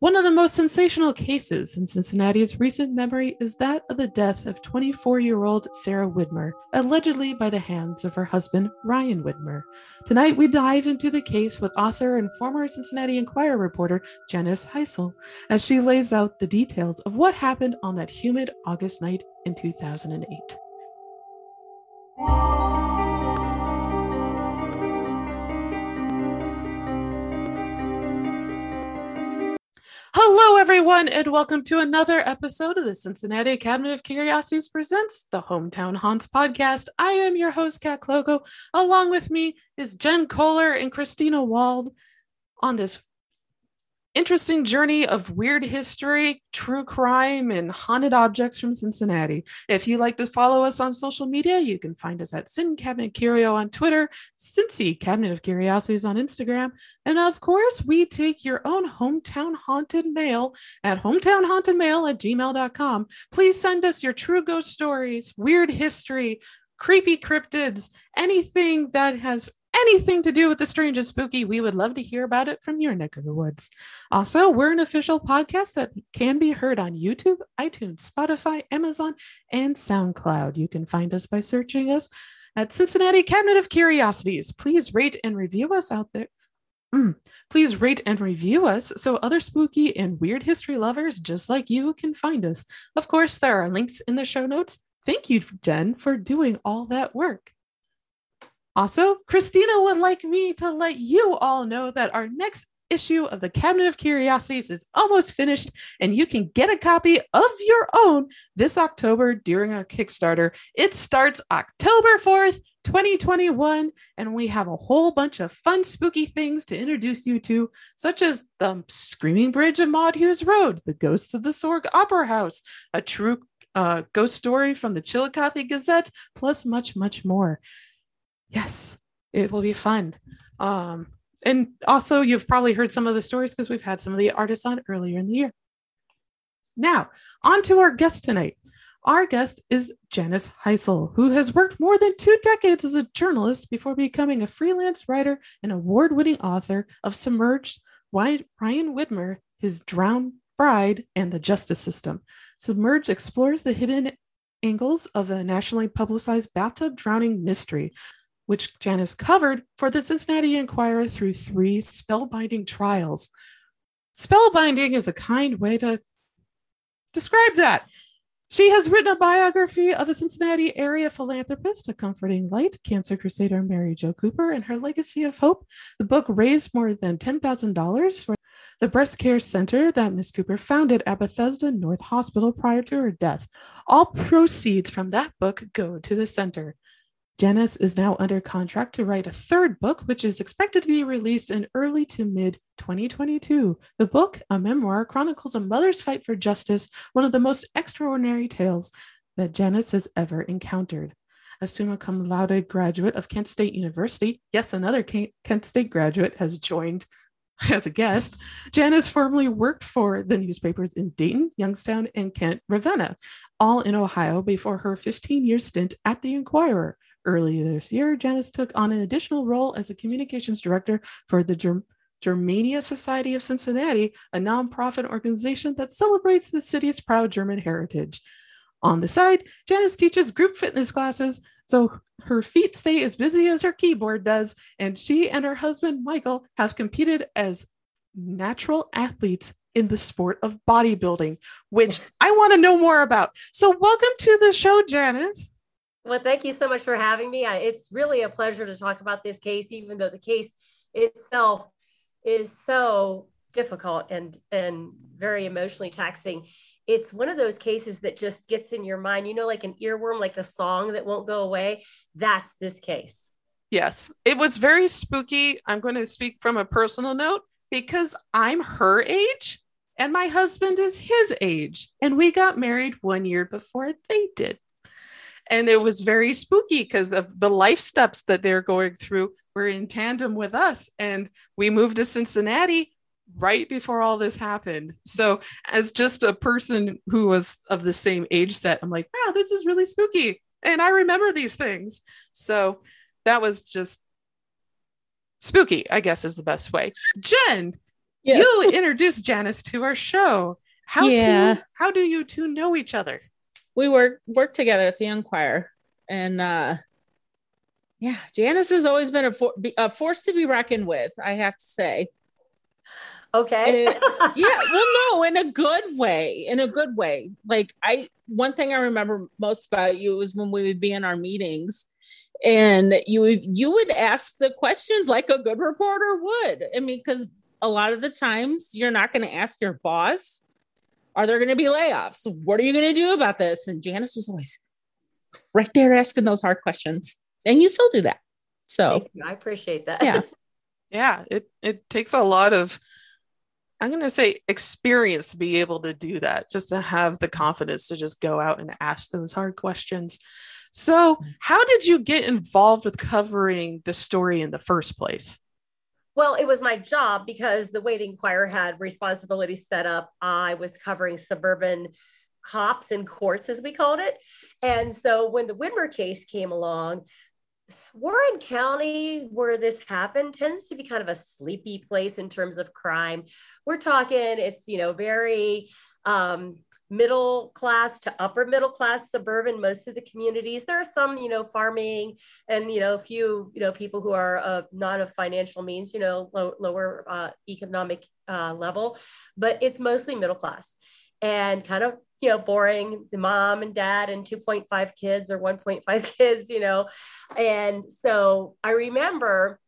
One of the most sensational cases in Cincinnati's recent memory is that of the death of 24-year-old Sarah Widmer, allegedly by the hands of her husband, Ryan Widmer. Tonight, we dive into the case with author and former Cincinnati Enquirer reporter Janice Heisel, as she lays out the details of what happened on that humid August night in 2008. Hello, everyone, and welcome to another episode of the Cincinnati Cabinet of Curiosities presents the Hometown Haunts podcast. I am your host, Kat Clogo. Along with me is Jen Kohler and Christina Wald on this interesting journey of weird history, true crime, and haunted objects from Cincinnati. If you like to follow us on social media, you can find us at Cin Cabinet Curio on Twitter, Cincy Cabinet of Curiosities on Instagram, and of course, we take your own hometown haunted mail at hometownhauntedmail@gmail.com. Please send us your true ghost stories, weird history, creepy cryptids, anything that has anything to do with the strange and spooky. We would love to hear about it from your neck of the woods. Also, we're an official podcast that can be heard on YouTube, iTunes, Spotify, Amazon, and SoundCloud. You can find us by searching us at Cincinnati Cabinet of Curiosities. Please rate and review us out there. Please rate and review us so other spooky and weird history lovers just like you can find us. Of course, there are links in the show notes. Thank you, Jen, for doing all that work. Also, Christina would like me to let you all know that our next issue of the Cabinet of Curiosities is almost finished, and you can get a copy of your own this October during our Kickstarter. It starts October 4th, 2021, and we have a whole bunch of fun, spooky things to introduce you to, such as the Screaming Bridge of Maud Hughes Road, the Ghosts of the Sorg Opera House, a true ghost story from the Chillicothe Gazette, plus much, much more. Yes, it will be fun. And also, you've probably heard some of the stories because we've had some of the artists on earlier in the year. Now, on to our guest tonight. Our guest is Janice Heisel, who has worked more than 2 decades as a journalist before becoming a freelance writer and award-winning author of Submerged, Ryan Widmer, His Drowned Bride, and the Justice System. Submerged explores the hidden angles of a nationally publicized bathtub drowning mystery, which Janice covered for the Cincinnati Enquirer through 3 spellbinding trials. Spellbinding is a kind way to describe that. She has written a biography of a Cincinnati area philanthropist, A Comforting Light, Cancer Crusader Mary Jo Cropper, and Her Legacy of Hope. The book raised more than $10,000 for the breast care center that Ms. Cropper founded at Bethesda North Hospital prior to her death. All proceeds from that book go to the center. Janice is now under contract to write a 3rd book, which is expected to be released in early to mid-2022. The book, a memoir, chronicles a mother's fight for justice, one of the most extraordinary tales that Janice has ever encountered. A summa cum laude graduate of Kent State University, yes, another Kent State graduate has joined as a guest. Janice formerly worked for the newspapers in Dayton, Youngstown, and Kent, Ravenna, all in Ohio, before her 15-year stint at the Enquirer. Earlier this year, Janice took on an additional role as a communications director for the Germania Society of Cincinnati, a nonprofit organization that celebrates the city's proud German heritage. On the side, Janice teaches group fitness classes, so her feet stay as busy as her keyboard does, and she and her husband, Michael, have competed as natural athletes in the sport of bodybuilding, which I want to know more about. So welcome to the show, Janice. Well, thank you so much for having me. It's really a pleasure to talk about this case, even though the case itself is so difficult and very emotionally taxing. It's one of those cases that just gets in your mind, you know, like an earworm, like a song that won't go away. That's this case. Yes, it was very spooky. I'm going to speak from a personal note because I'm her age and my husband is his age. And we got married 1 year before they did. And it was very spooky because of the life steps that they're going through were in tandem with us. And we moved to Cincinnati right before all this happened. So as just a person who was of the same age set, I'm like, wow, this is really spooky. And I remember these things. So that was just spooky, I guess, is the best way. Jen, Yes. You introduced Janice to our show. How do you two know each other? We worked together at the Enquirer, and Janice has always been a force to be reckoned with, I have to say. Okay. In a good way. Like, one thing I remember most about you was when we would be in our meetings, and you would ask the questions like a good reporter would. I mean, because a lot of the times you're not going to ask your boss, are there going to be layoffs? What are you going to do about this? And Janice was always right there asking those hard questions. And you still do that. So I appreciate that. Yeah. Yeah. It takes a lot of, I'm going to say, experience to be able to do that, just to have the confidence to just go out and ask those hard questions. So how did you get involved with covering the story in the first place? Well, it was my job, because the way the Enquirer had responsibilities set up, I was covering suburban cops and courts, as we called it. And so when the Widmer case came along, Warren County, where this happened, tends to be kind of a sleepy place in terms of crime. We're talking, it's, very middle class to upper middle class suburban, most of the communities. There are some, farming and, a few, people who are not of financial means, lower economic level, but it's mostly middle class and kind of, boring, the mom and dad and 2.5 kids or 1.5 kids, And so I remember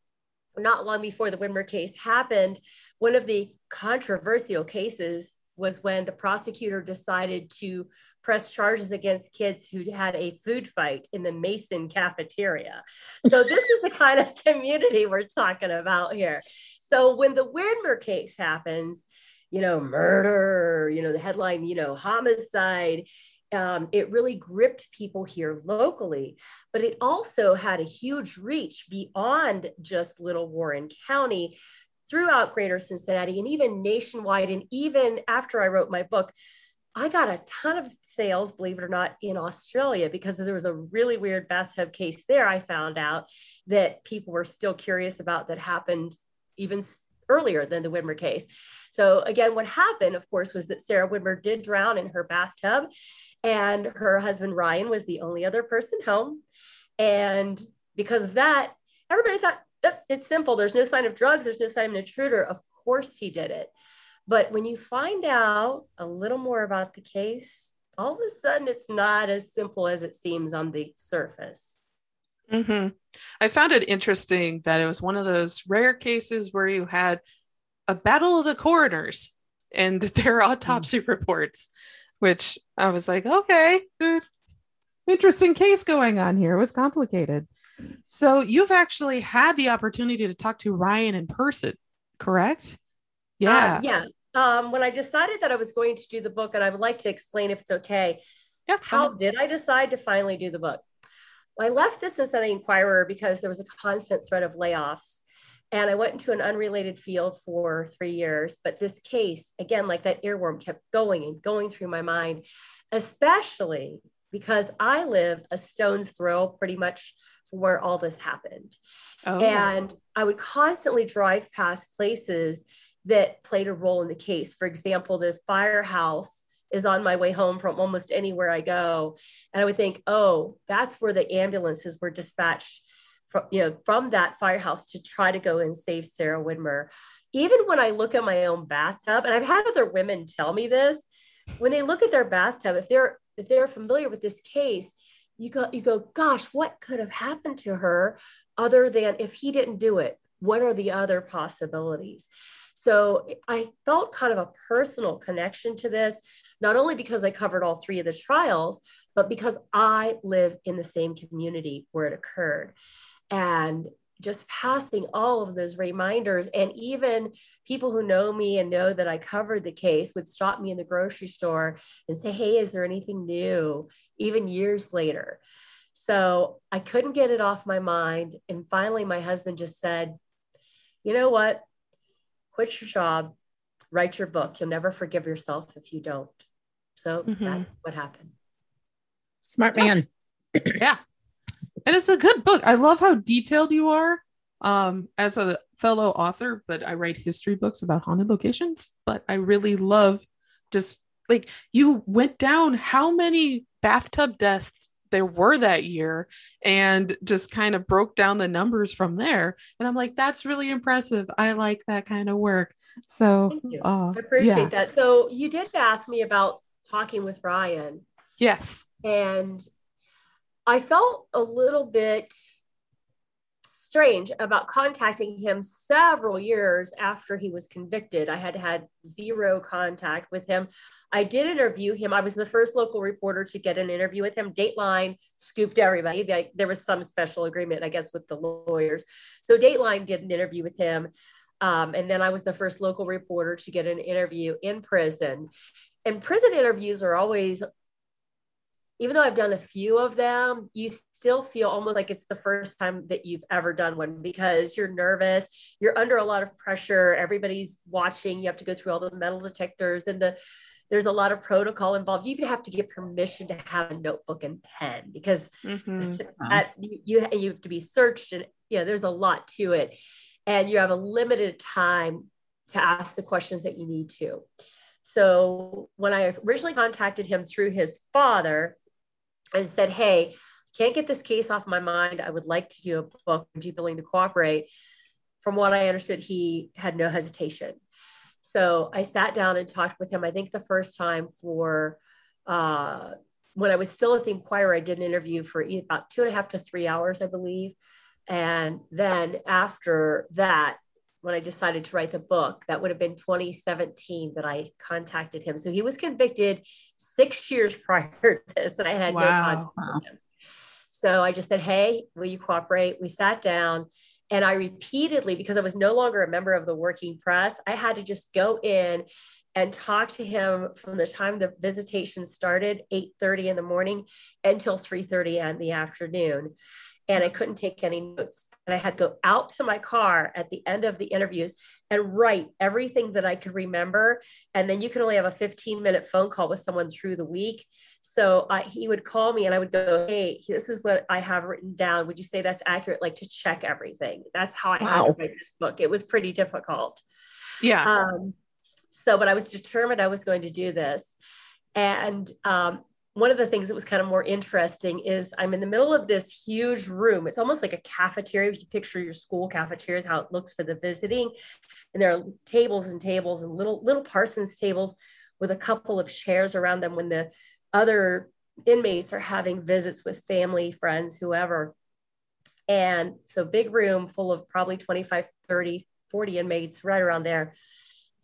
not long before the Widmer case happened, one of the controversial cases was when the prosecutor decided to press charges against kids who had a food fight in the Mason cafeteria. So this is the kind of community we're talking about here. So when the Widmer case happens, murder, the headline, homicide. It really gripped people here locally, but it also had a huge reach beyond just little Warren County, throughout greater Cincinnati and even nationwide. And even after I wrote my book, I got a ton of sales, believe it or not, in Australia, because there was a really weird bathtub case there. I found out that people were still curious about that happened even earlier than the Widmer case. So again, what happened, of course, was that Sarah Widmer did drown in her bathtub, and her husband Ryan was the only other person home. And because of that, everybody thought, it's simple. There's no sign of drugs. There's no sign of an intruder. Of course he did it. But when you find out a little more about the case, all of a sudden it's not as simple as it seems on the surface. Mm-hmm. I found it interesting that it was one of those rare cases where you had a battle of the coroners and their autopsy reports, which I was like, okay, good. Interesting case going on here. It was complicated. So you've actually had the opportunity to talk to Ryan in person, correct? Yeah. When I decided that I was going to do the book, and I would like to explain, if it's okay, how did I decide to finally do the book? Well, I left the Cincinnati Enquirer because there was a constant threat of layoffs, and I went into an unrelated field for 3 years. But this case, again, like that earworm, kept going and going through my mind, especially because I live a stone's throw pretty much where all this happened. Oh. And I would constantly drive past places that played a role in the case. For example, the firehouse is on my way home from almost anywhere I go. And I would think, oh, that's where the ambulances were dispatched from that firehouse to try to go and save Sarah Widmer. Even when I look at my own bathtub, and I've had other women tell me this, when they look at their bathtub, if they're familiar with this case, you go, gosh, what could have happened to her other than if he didn't do it? What are the other possibilities? So I felt kind of a personal connection to this, not only because I covered all three of the trials, but because I live in the same community where it occurred. And just passing all of those reminders, and even people who know me and know that I covered the case would stop me in the grocery store and say, hey, is there anything new, even years later? So I couldn't get it off my mind. And finally, my husband just said, you know what? Quit your job, write your book. You'll never forgive yourself if you don't. So that's what happened. Smart man. Yeah. And it's a good book. I love how detailed you are. As a fellow author, but I write history books about haunted locations. But I really love just like you went down how many bathtub deaths there were that year and just kind of broke down the numbers from there. And I'm like, that's really impressive. I like that kind of work. So thank you. I appreciate that. So you did ask me about talking with Ryan. Yes. And I felt a little bit strange about contacting him several years after he was convicted. I had had zero contact with him. I did interview him. I was the first local reporter to get an interview with him. Dateline scooped everybody. There was some special agreement, I guess, with the lawyers. So Dateline did an interview with him. And then I was the first local reporter to get an interview in prison. And prison interviews are always, even though I've done a few of them, you still feel almost like it's the first time that you've ever done one because you're nervous, you're under a lot of pressure, everybody's watching, you have to go through all the metal detectors and there's a lot of protocol involved. You even have to get permission to have a notebook and pen because you have to be searched and there's a lot to it. And you have a limited time to ask the questions that you need to. So when I originally contacted him through his father, and said, hey, can't get this case off my mind. I would like to do a book. Would you be willing to cooperate? From what I understood, he had no hesitation. So I sat down and talked with him. I think the first time for when I was still at the Enquirer, I did an interview for about 2.5 to 3 hours, I believe. And then after that, when I decided to write the book, that would have been 2017 that I contacted him. So he was convicted 6 years prior to this and I had no contact with him. So I just said, hey, will you cooperate? We sat down and I repeatedly, because I was no longer a member of the working press, I had to just go in and talk to him from the time the visitation started, 8:30 in the morning until 3:30 in the afternoon. And I couldn't take any notes. And I had to go out to my car at the end of the interviews and write everything that I could remember. And then you can only have a 15-minute phone call with someone through the week. So he would call me and I would go, hey, this is what I have written down. Would you say that's accurate? Like to check everything. That's how I had to write this book. It was pretty difficult. Yeah. But I was determined I was going to do this. And one of the things that was kind of more interesting is I'm in the middle of this huge room. It's almost like a cafeteria. If you picture your school cafeterias, how it looks for the visiting. And there are tables and tables and little Parsons tables with a couple of chairs around them when the other inmates are having visits with family, friends, whoever. And so big room full of probably 25, 30, 40 inmates right around there.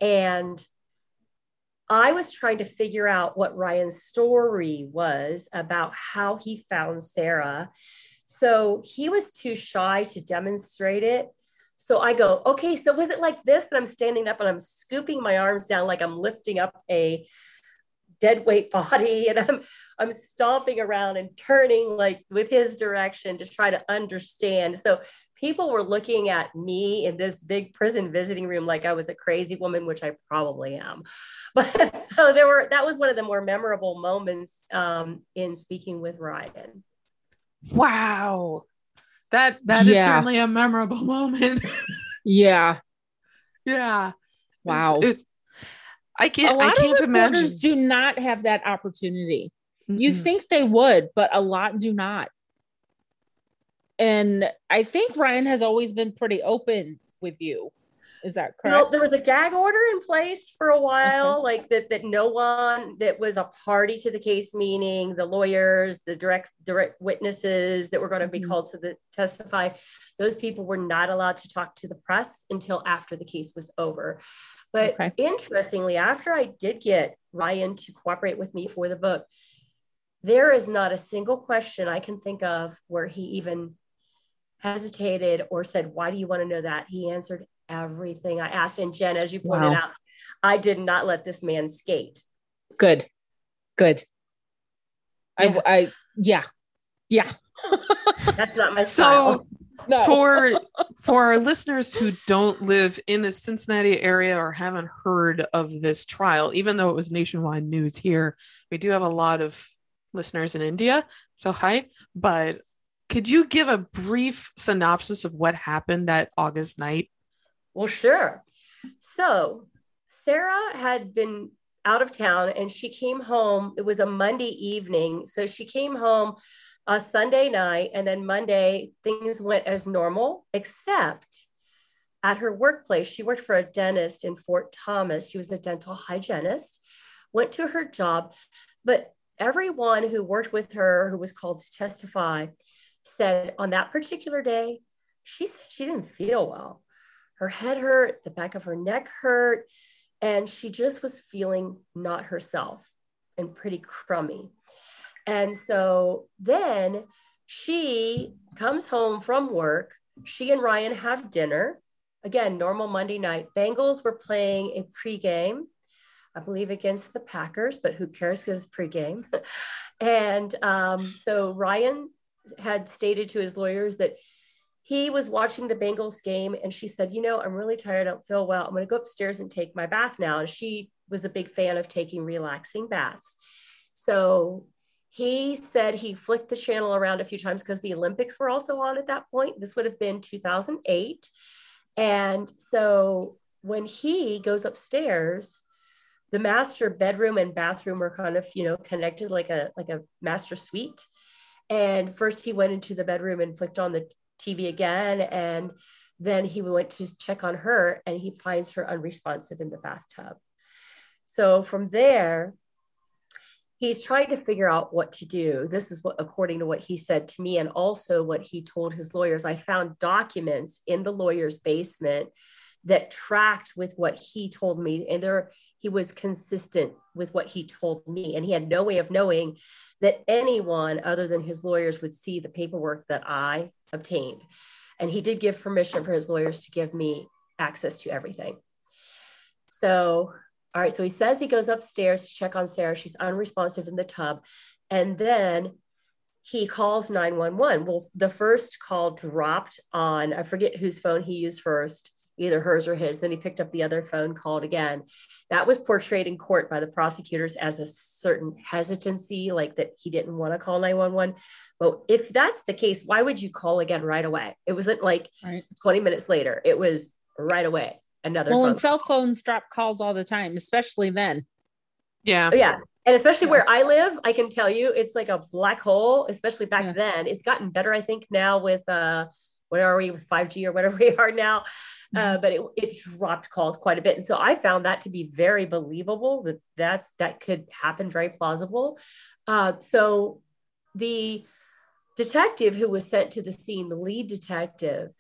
And I was trying to figure out what Ryan's story was about how he found Sarah. So he was too shy to demonstrate it. So I go, okay, so was it like this? And I'm standing up and I'm scooping my arms down like I'm lifting up a dead weight body and I'm stomping around and turning like with his direction to try to understand. So people were looking at me in this big prison visiting room like I was a crazy woman, which I probably am. But so that was one of the more memorable moments in speaking with Ryan. Wow. That is certainly a memorable moment. Yeah. Yeah. Wow. It's I can't imagine. A lot of reporters do not have that opportunity. Mm-mm. You think they would, but a lot do not. And I think Ryan has always been pretty open with you. Is that correct? Well, there was a gag order in place for a while, like that no one that was a party to the case, meaning the lawyers, the direct witnesses that were going to be called to testify, those people were not allowed to talk to the press until after the case was over. But interestingly, after I did get Ryan to cooperate with me for the book, there is not a single question I can think of where he even hesitated or said, why do you want to know that? He answered everything I asked. And Jen, as you pointed out, I did not let this man skate. Good. Yeah. I that's not my style. So no. for our listeners who don't live in the Cincinnati area or haven't heard of this trial, even though it was nationwide news here, we do have a lot of listeners in India. So hi, but could you give a brief synopsis of what happened that August night Well, sure. So Sarah had been out of town and she came home. It was a Monday evening. So she came home a Sunday night, and then Monday things went as normal, except at her workplace. She worked for a dentist in Fort Thomas. She was a dental hygienist, went to her job, but everyone who worked with her, who was called to testify, said on that particular day, she didn't feel well. Her head hurt, the back of her neck hurt, and she just was feeling not herself and pretty crummy. And so then she comes home from work. She and Ryan have dinner. Again, normal Monday night. Bengals were playing a pregame, I believe against the Packers, but who cares because it's pregame. And so Ryan had stated to his lawyers that he was watching the Bengals game, and she said, you know, I'm really tired. I don't feel well. I'm going to go upstairs and take my bath now. And she was a big fan of taking relaxing baths. So he said he flicked the channel around a few times because the Olympics were also on at that point. This would have been 2008. And so when he goes upstairs, the master bedroom and bathroom are kind of, you know, connected like a master suite. And first he went into the bedroom and flicked on the TV again, and then he went to check on her, and he finds her unresponsive in the bathtub. So from there, he's trying to figure out what to do. This is what, according to what he said to me, and also what he told his lawyers. I found documents in the lawyer's basement that tracked with what he told me, and there he was consistent with what he told me, and he had no way of knowing that anyone other than his lawyers would see the paperwork that I obtained. And he did give permission for his lawyers to give me access to everything. So, all right, so he says he goes upstairs to check on Sarah. She's unresponsive in the tub. And then he calls 911. Well, the first call dropped on, I forget whose phone he used first, either hers or his. Then he picked up the other phone, called again. That was portrayed in court by the prosecutors as a certain hesitancy, like that he didn't want to call 911. Well, if that's the case, why would you call again right away? It wasn't like 20 minutes later. It was right away. Another phone. Well, and cell phones drop calls all the time, especially then. Yeah. Yeah. And especially where I live, I can tell you it's like a black hole, especially back then. It's gotten better, I think, now with what are we with 5G or whatever we are now. But it dropped calls quite a bit. And so I found that to be very believable, that that could happen, very plausible. So the detective who was sent to the scene, the lead detective,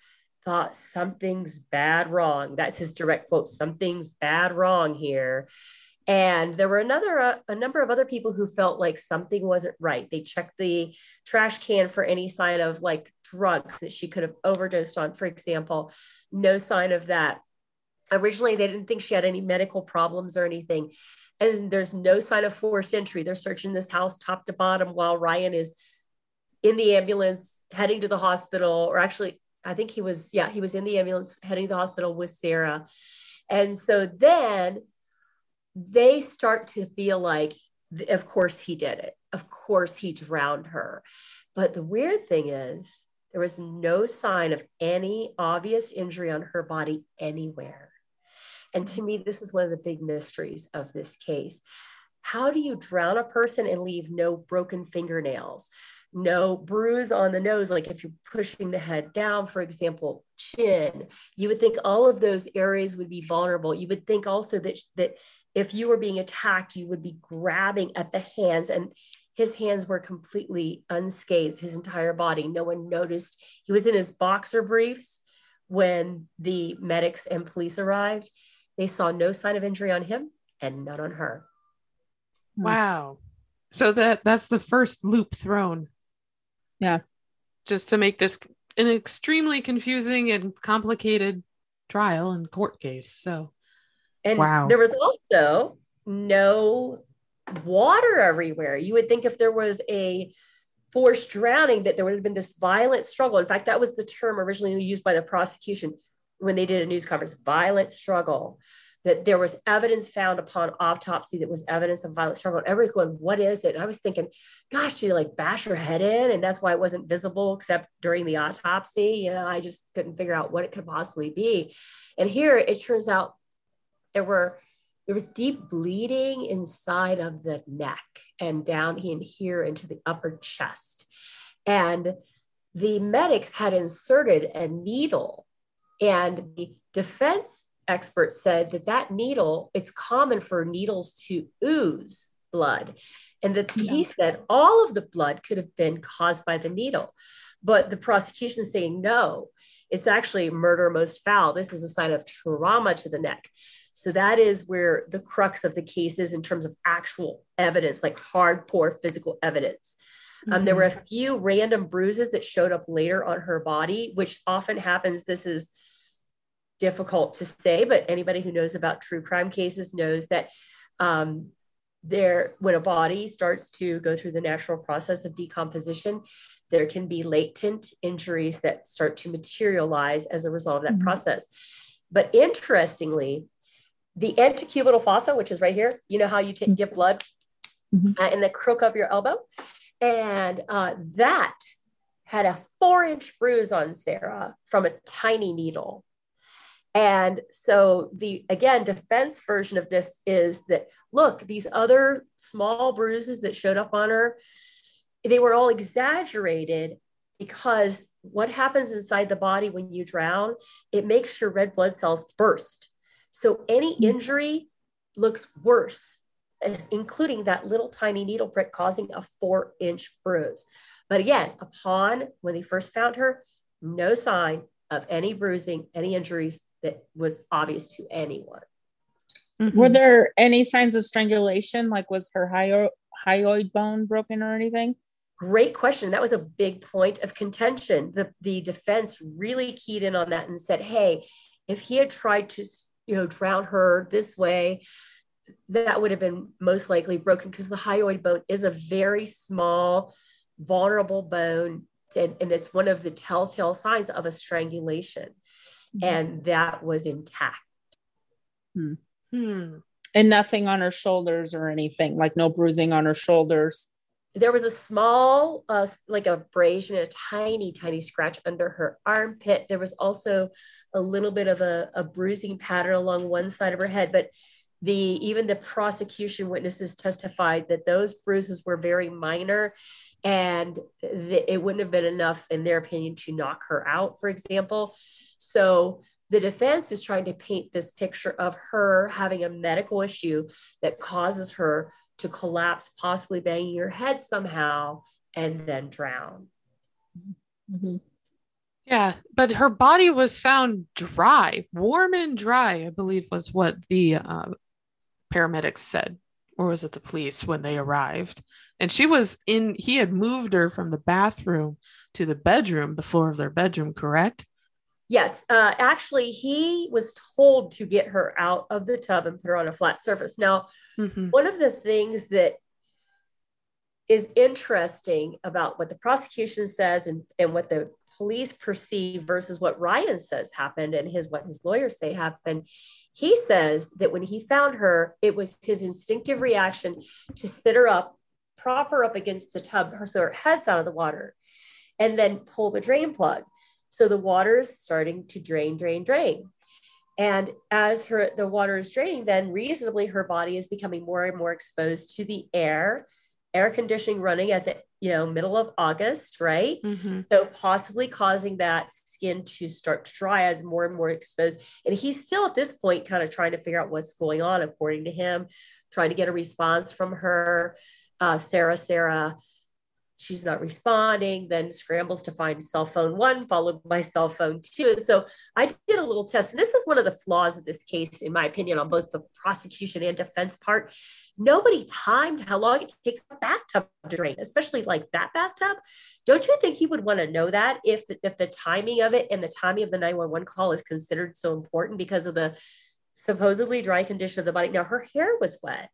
thought something's bad wrong. That's his direct quote, something's bad wrong here. And there were a number of other people who felt like something wasn't right. They checked the trash can for any sign of like drugs that she could have overdosed on, for example. No sign of that. Originally, they didn't think she had any medical problems or anything. And there's no sign of forced entry. They're searching this house top to bottom while Ryan is in the ambulance heading to the hospital, or actually, I think he was in the ambulance heading to the hospital with Sarah. And so then they start to feel like, of course he did it. Of course he drowned her. But the weird thing is, there was no sign of any obvious injury on her body anywhere. And to me, this is one of the big mysteries of this case. How do you drown a person and leave no broken fingernails, no bruise on the nose? Like if you're pushing the head down, for example, chin, you would think all of those areas would be vulnerable. You would think also that if you were being attacked, you would be grabbing at the hands, and his hands were completely unscathed, his entire body. No one noticed. He was in his boxer briefs when the medics and police arrived. They saw no sign of injury on him and none on her. Wow. So that's the first loop thrown. Yeah. Just to make this an extremely confusing and complicated trial and court case. So, and there was also no water everywhere. You would think if there was a forced drowning that there would have been this violent struggle. In fact, that was the term originally used by the prosecution when they did a news conference, violent struggle. that there was evidence found upon autopsy that was evidence of violent struggle. And everybody's going, what is it? And I was thinking, gosh, she like bash her head in, and that's why it wasn't visible except during the autopsy. You know, I just couldn't figure out what it could possibly be. And here it turns out there was deep bleeding inside of the neck and down in here into the upper chest. And the medics had inserted a needle, and the defense expert said that that needle, it's common for needles to ooze blood. And that he said all of the blood could have been caused by the needle. But the prosecution saying, no, it's actually murder most foul. This is a sign of trauma to the neck. So that is where the crux of the case is in terms of actual evidence, like hardcore physical evidence. There were a few random bruises that showed up later on her body, which often happens. This is difficult to say, but anybody who knows about true crime cases knows that when a body starts to go through the natural process of decomposition, there can be latent injuries that start to materialize as a result of that process. But interestingly, the antecubital fossa, which is right here, you know how you get blood in the crook of your elbow? And that had a 4-inch bruise on Sarah from a tiny needle. And so defense version of this is that, look, these other small bruises that showed up on her, they were all exaggerated because what happens inside the body when you drown, it makes your red blood cells burst. So any injury looks worse, including that little tiny needle prick causing a 4-inch bruise. But again, when they first found her, no sign of any bruising, any injuries that was obvious to anyone. Were there any signs of strangulation? Like, was her hyoid bone broken or anything? Great question. That was a big point of contention. The defense really keyed in on that and said, hey, if he had tried to, drown her this way, that would have been most likely broken, because the hyoid bone is a very small, vulnerable bone. And that's one of the telltale signs of a strangulation. And that was intact. And nothing on her shoulders or anything, like no bruising on her shoulders. There was a small, like abrasion, a tiny, tiny scratch under her armpit. There was also a little bit of a bruising pattern along one side of her head, but even the prosecution witnesses testified that those bruises were very minor, and it wouldn't have been enough, in their opinion, to knock her out, for example. So the defense is trying to paint this picture of her having a medical issue that causes her to collapse, possibly banging her head somehow, and then drown. Yeah, but her body was found dry, warm and dry, I believe was what the paramedics said, or was it the police when they arrived? And he had moved her from the bathroom to the bedroom, the floor of their bedroom, correct? Yes. Actually, he was told to get her out of the tub and put her on a flat surface. Now, one of the things that is interesting about what the prosecution says and what the police perceive versus what Ryan says happened and what his lawyers say happened. He says that when he found her, it was his instinctive reaction to sit her up, prop her up against the tub so her head's out of the water, and then pull the drain plug. So the water's starting to drain. And as the water is draining, then reasonably her body is becoming more and more exposed to the air conditioning running at the middle of August, right? So possibly causing that skin to start to dry as more and more exposed. And he's still at this point kind of trying to figure out what's going on, according to him, trying to get a response from her. Sarah, she's not responding, then scrambles to find cell phone 1, followed by cell phone 2. And so I did a little test. And this is one of the flaws of this case, in my opinion, on both the prosecution and defense part. Nobody timed how long it takes a bathtub to drain, especially like that bathtub. Don't you think you would want to know that if the timing of it and the timing of the 911 call is considered so important because of the supposedly dry condition of the body? Now, her hair was wet.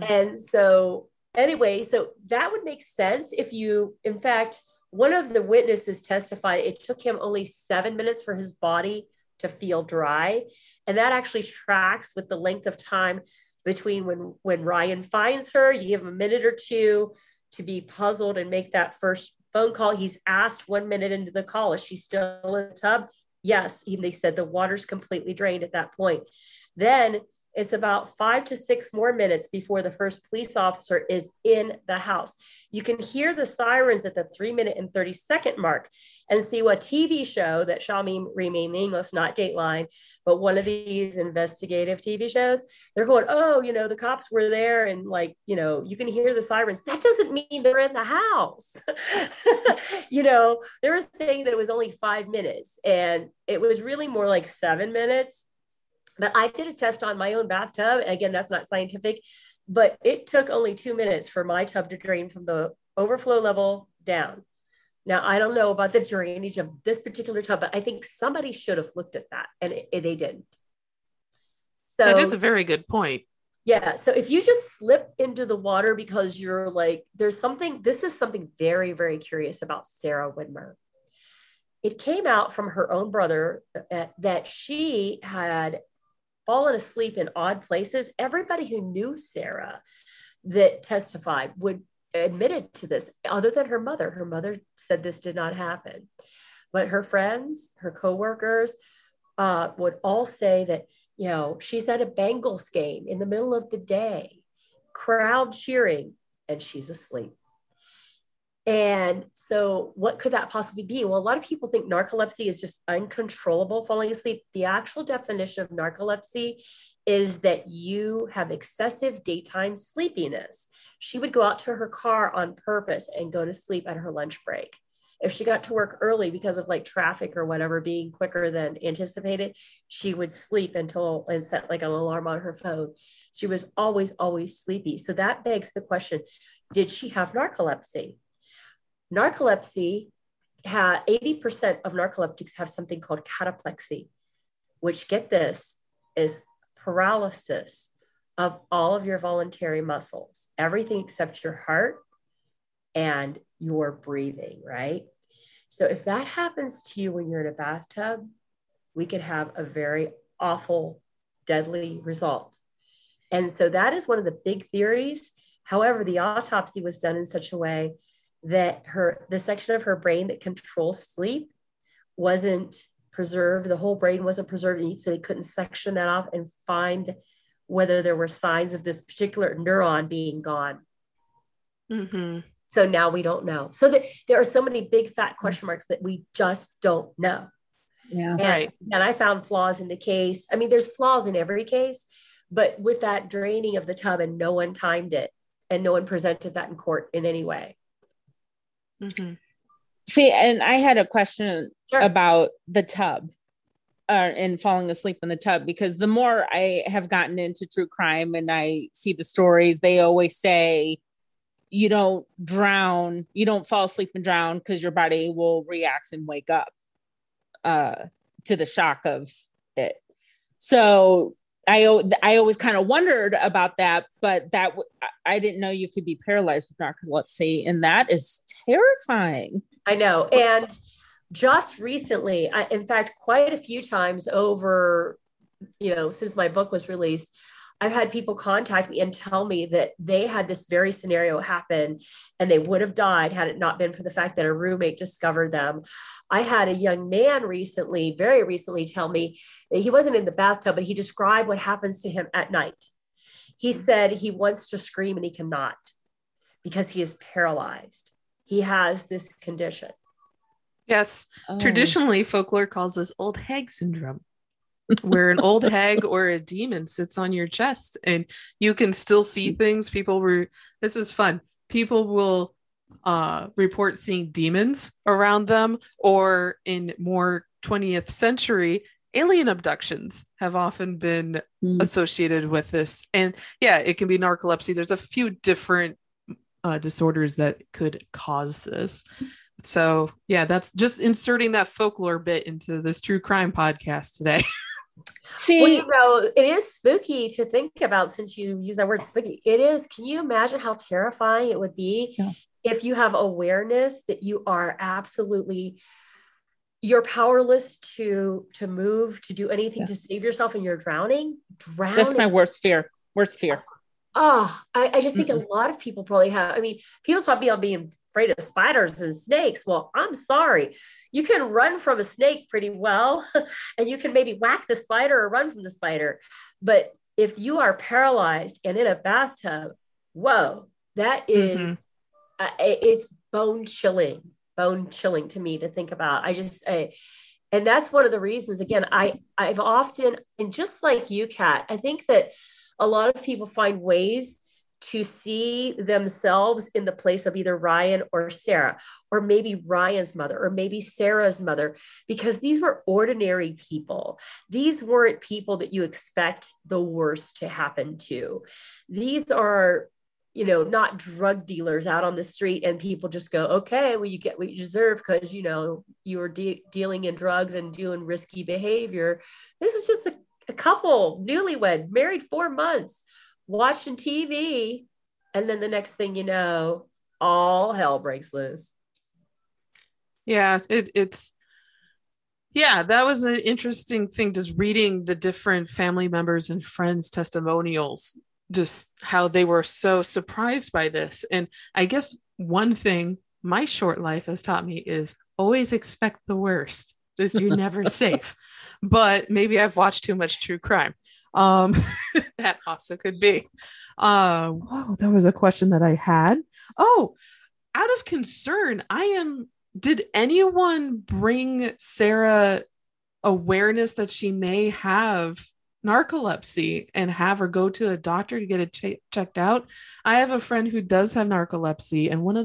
And so... anyway, so that would make sense in fact, one of the witnesses testified it took him only 7 minutes for his body to feel dry. And that actually tracks with the length of time between when Ryan finds her. You give him a minute or two to be puzzled and make that first phone call. He's asked 1 minute into the call, is she still in the tub? Yes. And they said the water's completely drained at that point. Then it's about 5 to 6 more minutes before the first police officer is in the house. You can hear the sirens at the 3-minute and 30-second mark and see what TV show that shall remain nameless, not Dateline, but one of these investigative TV shows. They're going, oh, you know, the cops were there and like, you know, you can hear the sirens. That doesn't mean they're in the house. You know, they were saying that it was only 5 minutes and it was really more like 7 minutes. But I did a test on my own bathtub. Again, that's not scientific, but it took only 2 minutes for my tub to drain from the overflow level down. Now, I don't know about the drainage of this particular tub, but I think somebody should have looked at that, and they didn't. So that is a very good point. Yeah. So if you just slip into the water because you're like, there's something, this is something very, very curious about Sarah Widmer. It came out from her own brother that she had fallen asleep in odd places. Everybody who knew Sarah that testified would admitted to this, other than her mother. Her mother said this did not happen, but her friends, her coworkers would all say that, you know, she's at a Bengals game in the middle of the day, crowd cheering, and she's asleep. And so what could that possibly be? Well, a lot of people think narcolepsy is just uncontrollable falling asleep. The actual definition of narcolepsy is that you have excessive daytime sleepiness. She would go out to her car on purpose and go to sleep at her lunch break. If she got to work early because of like traffic or whatever being quicker than anticipated, she would sleep until and set like an alarm on her phone. She was always, always sleepy. So that begs the question, did she have narcolepsy? Narcolepsy, 80% of narcoleptics have something called cataplexy, which, get this, is paralysis of all of your voluntary muscles, everything except your heart and your breathing, right? So if that happens to you when you're in a bathtub, we could have a very awful, deadly result. And so that is one of the big theories. However, the autopsy was done in such a way that the section of her brain that controls sleep wasn't preserved. The whole brain wasn't preserved, so they couldn't section that off and find whether there were signs of this particular neuron being gone. Mm-hmm. So now we don't know. So there are so many big fat question marks that we just don't know. Yeah. And I found flaws in the case. I mean, there's flaws in every case, but with that draining of the tub, and no one timed it and no one presented that in court in any way. Mm-hmm. See, and I had a question about the tub and falling asleep in the tub, because the more I have gotten into true crime and I see the stories, they always say you don't drown, you don't fall asleep and drown because your body will react and wake up to the shock of it. So I always kind of wondered about that, but I didn't know you could be paralyzed with narcolepsy, and that is terrifying. I know. And just recently, in fact, quite a few times over, you know, since my book was released, I've had people contact me and tell me that they had this very scenario happen and they would have died had it not been for the fact that a roommate discovered them. I had a young man recently, very recently, tell me that he wasn't in the bathtub, but he described what happens to him at night. He said he wants to scream and he cannot because he is paralyzed. He has this condition. Yes. Oh. Traditionally, folklore calls this old hag syndrome, where an old hag or a demon sits on your chest and you can still see things. This is fun. People will report seeing demons around them, or in more 20th century, alien abductions have often been associated with this. And yeah, it can be narcolepsy. There's a few different disorders that could cause this. So yeah, that's just inserting that folklore bit into this true crime podcast today. See, well, you know, it is spooky to think about, since you use that word spooky. It is. Can you imagine how terrifying it would be if you have awareness that you are absolutely, you're powerless to move, to do anything to save yourself, and you're drowning. That's my worst fear. I just think a lot of people probably have, I mean, people talk about being afraid of spiders and snakes. Well, I'm sorry. You can run from a snake pretty well, and you can maybe whack the spider or run from the spider. But if you are paralyzed and in a bathtub, whoa, that is, it's bone chilling to me to think about. And that's one of the reasons, again, I've often, and just like you, Kat, I think that a lot of people find ways to see themselves in the place of either Ryan or Sarah, or maybe Ryan's mother, or maybe Sarah's mother, because these were ordinary people. These weren't people that you expect the worst to happen to. These are, not drug dealers out on the street and people just go, okay, well, you get what you deserve because, you were dealing in drugs and doing risky behavior. This is just a couple, newlywed, married 4 months, watching TV. And then the next thing you know, all hell breaks loose. Yeah, that was an interesting thing, just reading the different family members and friends' testimonials, just how they were so surprised by this. And I guess one thing my short life has taught me is always expect the worst. You're never safe, but maybe I've watched too much true crime. That also could be. Wow, that was a question that I had. Oh, out of concern, did anyone bring Sarah awareness that she may have narcolepsy and have her go to a doctor to get it checked out? I have a friend who does have narcolepsy, and one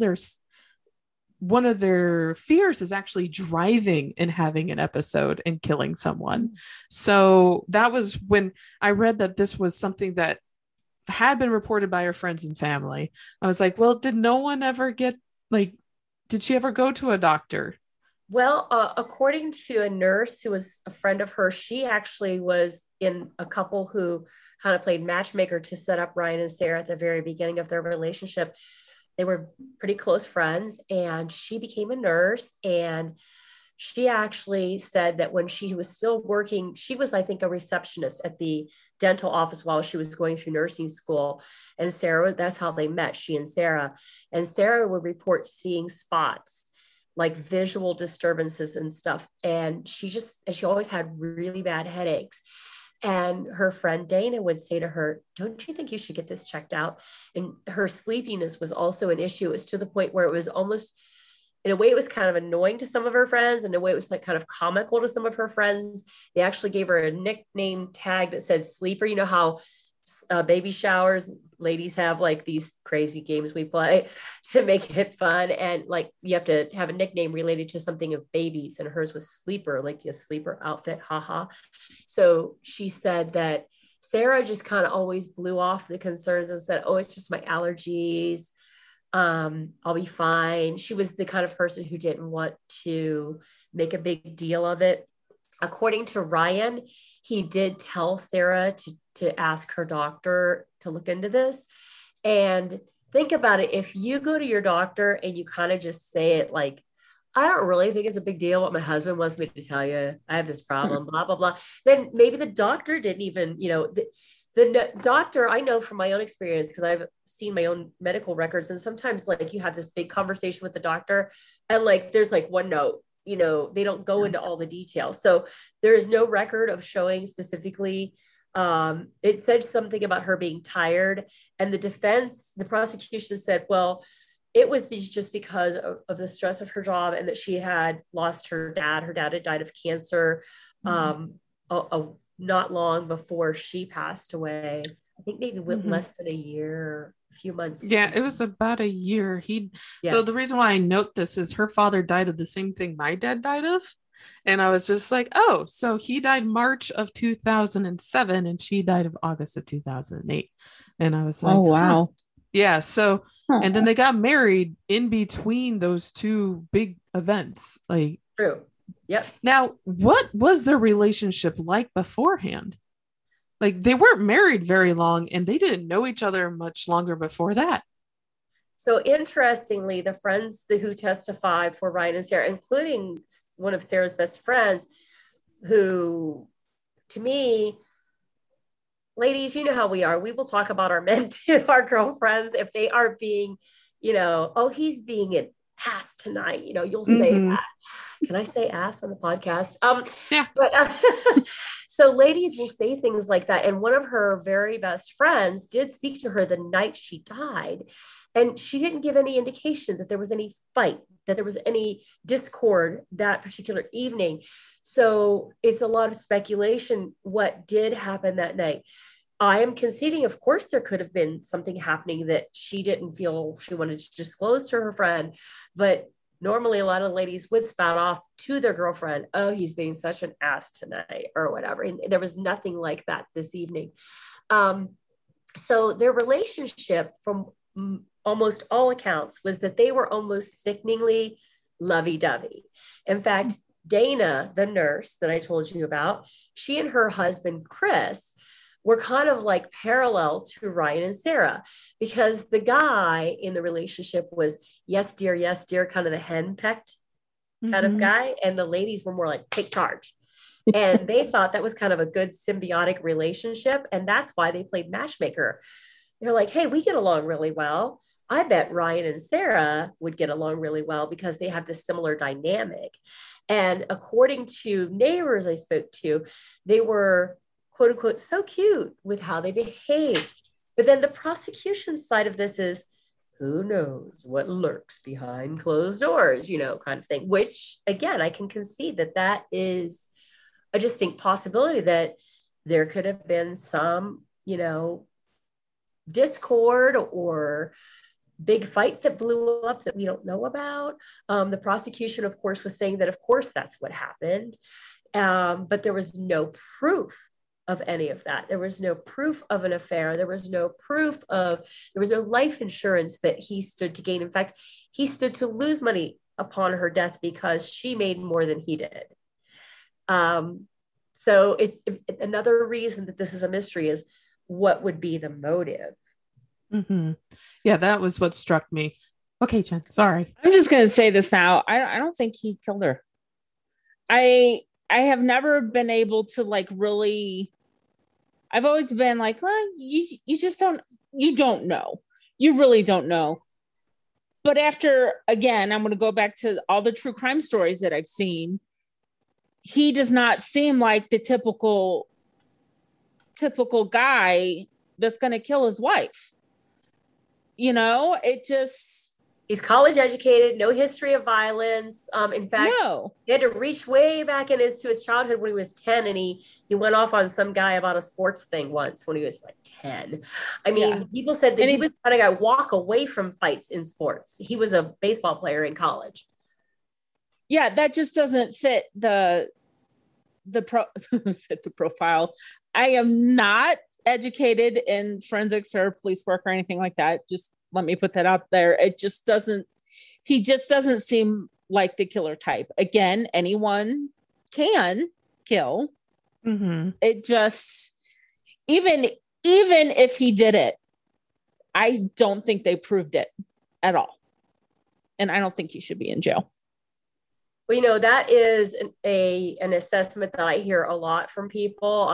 of their fears is actually driving and having an episode and killing someone. So that was when I read that this was something that had been reported by her friends and family. I was like, well, did no one ever did she ever go to a doctor? Well, according to a nurse who was a friend of hers, she actually was in a couple who kind of played matchmaker to set up Ryan and Sarah at the very beginning of their relationship. They were pretty close friends, and she became a nurse. And she actually said that when she was still working, she was, I think, a receptionist at the dental office while she was going through nursing school. And Sarah, that's how they met, she and Sarah. And Sarah would report seeing spots, like visual disturbances and stuff. And she always had really bad headaches. And her friend Dana would say to her, don't you think you should get this checked out? And her sleepiness was also an issue. It was to the point where it was almost, in a way, it was kind of annoying to some of her friends. In a way, it was like kind of comical to some of her friends. They actually gave her a nickname tag that said sleeper. You know how baby showers, ladies have like these crazy games we play to make it fun, and like you have to have a nickname related to something of babies, and hers was sleeper, like a sleeper outfit, haha. So she said that Sarah just kind of always blew off the concerns and said, oh, it's just my allergies, I'll be fine. She was the kind of person who didn't want to make a big deal of it. According to Ryan, he did tell Sarah to ask her doctor to look into this. And think about it, if you go to your doctor and you kind of just say it like, I don't really think it's a big deal what my husband wants me to tell you, I have this problem, blah, blah, blah. Then maybe the doctor didn't even, the doctor, I know from my own experience, because I've seen my own medical records, and sometimes like you have this big conversation with the doctor and like, there's like one note, they don't go into all the details. So there is no record of showing specifically, it said something about her being tired, and the prosecution said, well, it was just because of the stress of her job and that she had lost her dad. Her dad had died of cancer, not long before she passed away. I think maybe with less than a year, a few months. Yeah, it was about a year. So the reason why I note this is her father died of the same thing my dad died of. And I was just like, oh, so he died March of 2007 and she died of August of 2008. And I was like, oh, wow. Oh. Yeah. So, and then they got married in between those two big events. Like, true. Yep. Now, what was their relationship like beforehand? Like, they weren't married very long and they didn't know each other much longer before that. So interestingly, the friends who testified for Ryan and Sarah, including one of Sarah's best friends, who, to me, ladies, you know how we are. We will talk about our men to our girlfriends if they are being, you know, oh, he's being an ass tonight. You know, you'll say that. Can I say ass on the podcast? Yeah. But so ladies will say things like that. And one of her very best friends did speak to her the night she died. And she didn't give any indication that there was any fight, that there was any discord that particular evening. So it's a lot of speculation what did happen that night. I am conceding, of course, there could have been something happening that she didn't feel she wanted to disclose to her friend. But normally a lot of ladies would spout off to their girlfriend, oh, he's being such an ass tonight or whatever. And there was nothing like that this evening. So their relationship from almost all accounts was that they were almost sickeningly lovey-dovey. In fact, Dana, the nurse that I told you about, she and her husband, Chris, were kind of like parallel to Ryan and Sarah, because the guy in the relationship was, yes, dear, kind of the henpecked kind of guy. And the ladies were more like, take charge. And they thought that was kind of a good symbiotic relationship. And that's why they played matchmaker. They're like, hey, we get along really well. I bet Ryan and Sarah would get along really well because they have this similar dynamic. And according to neighbors I spoke to, they were, quote unquote, so cute with how they behaved. But then the prosecution side of this is, who knows what lurks behind closed doors, you know, kind of thing, which again, I can concede that that is a distinct possibility that there could have been some, you know, discord or big fight that blew up that we don't know about. The prosecution, of course, was saying that, of course, that's what happened. But there was no proof of any of that. There was no proof of an affair. There was no proof of, there was no life insurance that he stood to gain. In fact, he stood to lose money upon her death because she made more than he did. So it's another reason that this is a mystery is, what would be the motive? Yeah, that was what struck me. Okay, Jen, sorry. I'm just going to say this now. I don't think he killed her. I have never been able to like really, I've always been like, well, you just don't, you don't know. You really don't know. But after, again, I'm going to go back to all the true crime stories that I've seen. He does not seem like the typical guy that's going to kill his wife. You know, it just... He's college educated, no history of violence. In fact, he had to reach way back to his childhood when he was 10, and he went off on some guy about a sports thing once when he was like 10. I mean, people said that he was kind of guy walk away from fights in sports. He was a baseball player in college. Yeah, that just doesn't fit fit the profile. I am not educated in forensics or police work or anything like that. Just let me put that out there. He just doesn't seem like the killer type. Again, anyone can kill. It just, even if he did it, I don't think they proved it at all. And I don't think he should be in jail. Well, you know, that is an assessment that I hear a lot from people.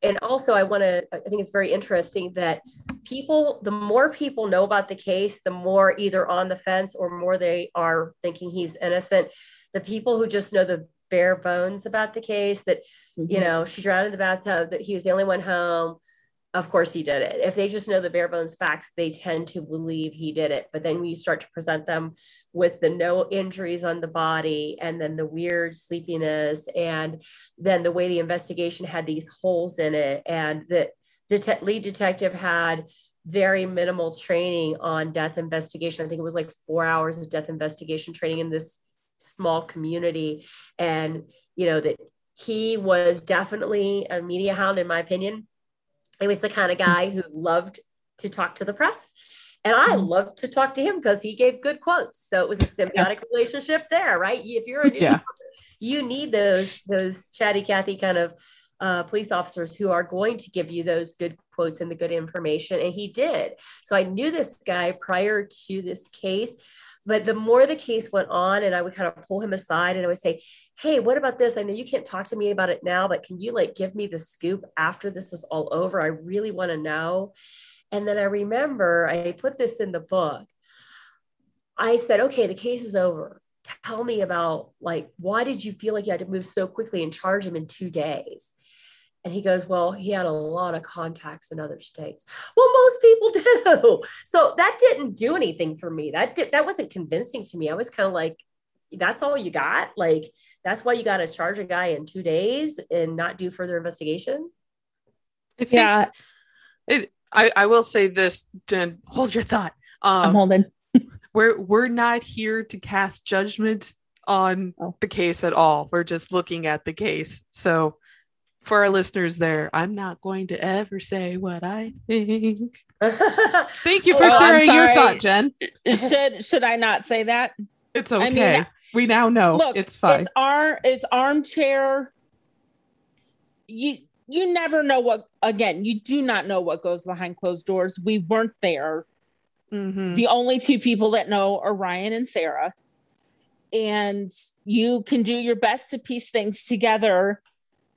And also I think it's very interesting that the more people know about the case, the more either on the fence or more they are thinking he's innocent. The people who just know the bare bones about the case that, you know, she drowned in the bathtub, that he was the only one home. Of course he did it. If they just know the bare bones facts, they tend to believe he did it. But then when you start to present them with the no injuries on the body and then the weird sleepiness and then the way the investigation had these holes in it and the lead detective had very minimal training on death investigation. I think it was like 4 hours of death investigation training in this small community. And, you know, that he was definitely a media hound, in my opinion. He was the kind of guy who loved to talk to the press. And I loved to talk to him because he gave good quotes. So it was a symbiotic relationship there, right? If you're a new, you need those chatty Cathy kind of police officers who are going to give you those good quotes and the good information. And he did. So I knew this guy prior to this case. But the more the case went on, and I would kind of pull him aside and I would say, hey, what about this? I know you can't talk to me about it now, but can you like give me the scoop after this is all over? I really want to know. And then I remember I put this in the book. I said, okay, the case is over. Tell me about like, why did you feel like you had to move so quickly and charge him in 2 days? And he goes, well, he had a lot of contacts in other states. Well, most people do. So that didn't do anything for me. That wasn't convincing to me. I was kind of like, that's all you got? Like, that's why you got to charge a guy in 2 days and not do further investigation? Yeah. I will say this, Dan, hold your thought. I'm holding. We're not here to cast judgment on the case at all. We're just looking at the case. So for our listeners there, I'm not going to ever say what I think. Thank you for sharing your thought, Jen. Should I not say that? It's okay. I mean, we now know. Look, it's fine. It's armchair. You never know what, again, you do not know what goes behind closed doors. We weren't there. Mm-hmm. The only two people that know are Ryan and Sarah. And you can do your best to piece things together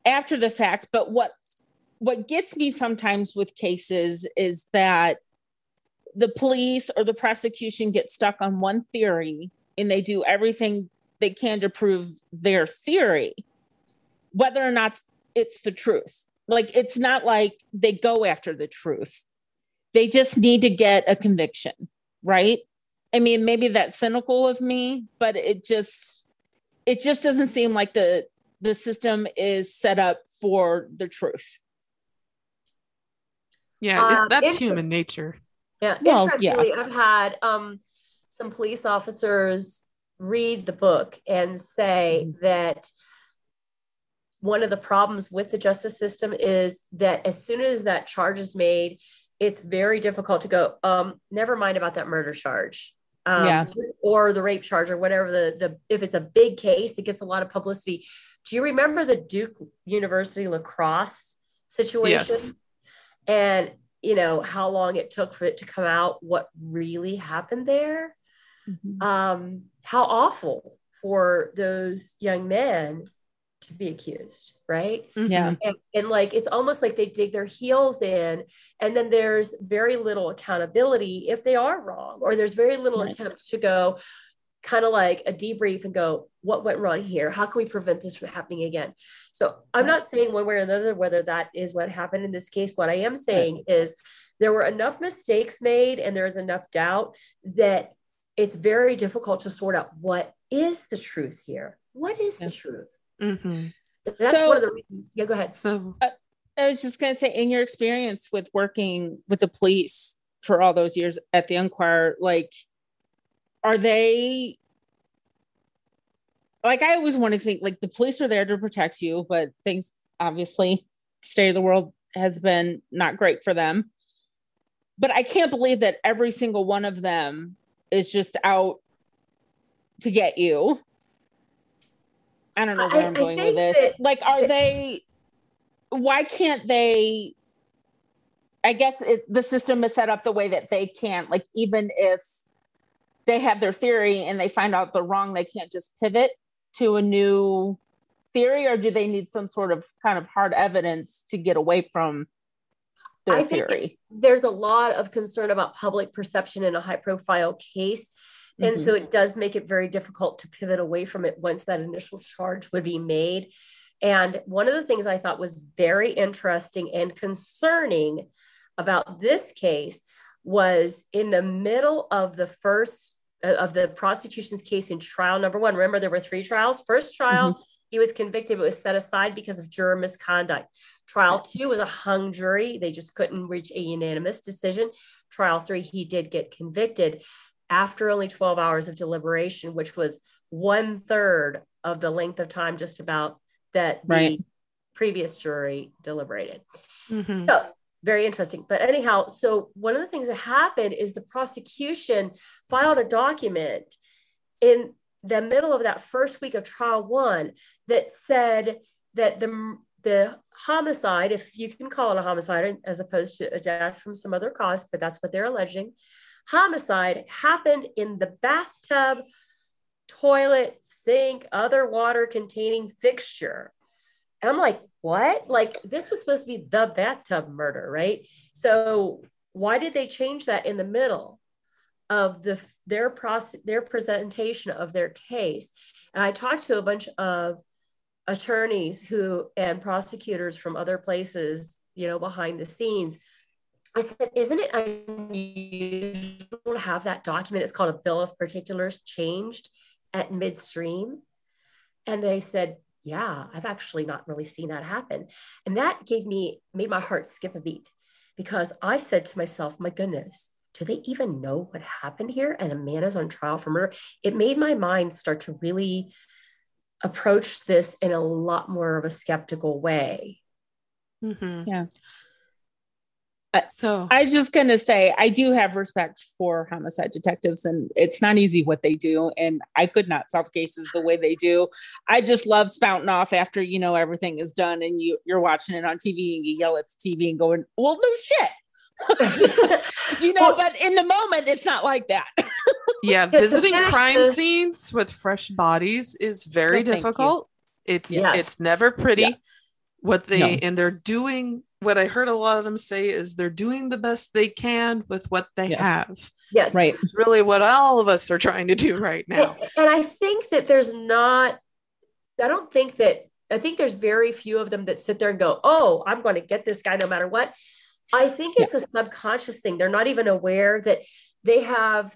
after the fact. But what gets me sometimes with cases is that the police or the prosecution get stuck on one theory and they do everything they can to prove their theory, whether or not it's the truth. Like, it's not like they go after the truth. They just need to get a conviction, right? I mean, maybe that's cynical of me, but it just doesn't seem like the system is set up for the truth. Yeah, that's human nature. Yeah. Well, interestingly, yeah. I've had some police officers read the book and say that one of the problems with the justice system is that as soon as that charge is made, it's very difficult to go, never mind about that murder charge or the rape charge or whatever if it's a big case that gets a lot of publicity. Do you remember the Duke University lacrosse situation? Yes. And you know, how long it took for it to come out, what really happened there? Mm-hmm. How awful for those young men to be accused, right? Yeah. And like, it's almost like they dig their heels in, and then there's very little accountability if they are wrong, or there's very little attempt to go kind of like a debrief and go, what went wrong here? How can we prevent this from happening again? So I'm not saying one way or another whether that is what happened in this case. What I am saying is there were enough mistakes made and there is enough doubt that it's very difficult to sort out what is the truth here. What is the truth? Mm-hmm. That's one of the reasons. Yeah, go ahead. So I was just gonna say, in your experience with working with the police for all those years at the Enquirer, like, are they like, I always want to think like the police are there to protect you, but things obviously, state of the world has been not great for them. But I can't believe that every single one of them is just out to get you. I don't know where I'm going with this. Why can't they, I guess the system is set up the way that they can't, like, even if they have their theory and they find out they're wrong, they can't just pivot to a new theory, or do they need some sort of kind of hard evidence to get away from their theory? There's a lot of concern about public perception in a high profile case. And so it does make it very difficult to pivot away from it once that initial charge would be made. And one of the things I thought was very interesting and concerning about this case was in the middle of the first of the prosecution's case in trial number one. Remember, there were 3 trials. First trial, he was convicted, but was set aside because of juror misconduct. Trial 2 was a hung jury. They just couldn't reach a unanimous decision. Trial 3, he did get convicted after only 12 hours of deliberation, which was 1/3 of the length of time just about that the previous jury deliberated. Mm-hmm. So very interesting. But anyhow, so one of the things that happened is the prosecution filed a document in the middle of that first week of trial 1 that said that the the homicide, if you can call it a homicide, as opposed to a death from some other cause, but that's what they're alleging. Homicide happened in the bathtub, toilet, sink, other water containing fixture. And I'm like, what? Like, this was supposed to be the bathtub murder, right? So why did they change that in the middle of their presentation of their case? And I talked to a bunch of attorneys who, and prosecutors from other places, you know, behind the scenes. I said, isn't it unusual to have that document? It's called a bill of particulars changed at midstream. And they said, yeah, I've actually not really seen that happen. And that made my heart skip a beat, because I said to myself, my goodness, do they even know what happened here? And a man is on trial for murder. It made my mind start to really approach this in a lot more of a skeptical way. Mm-hmm. Yeah. So I was just going to say, I do have respect for homicide detectives, and it's not easy what they do. And I could not solve cases the way they do. I just love spouting off after, you know, everything is done and you're watching it on TV and you yell at the TV and going, well, no shit. You know, well, but in the moment, it's not like that. Yeah. Visiting crime scenes with fresh bodies is very difficult. It's never pretty. Yeah. And they're doing, what I heard a lot of them say is they're doing the best they can with what they have. Yes. Right. It's really what all of us are trying to do right now. And I think that I think there's very few of them that sit there and go, oh, I'm going to get this guy no matter what. I think it's a subconscious thing. They're not even aware that they have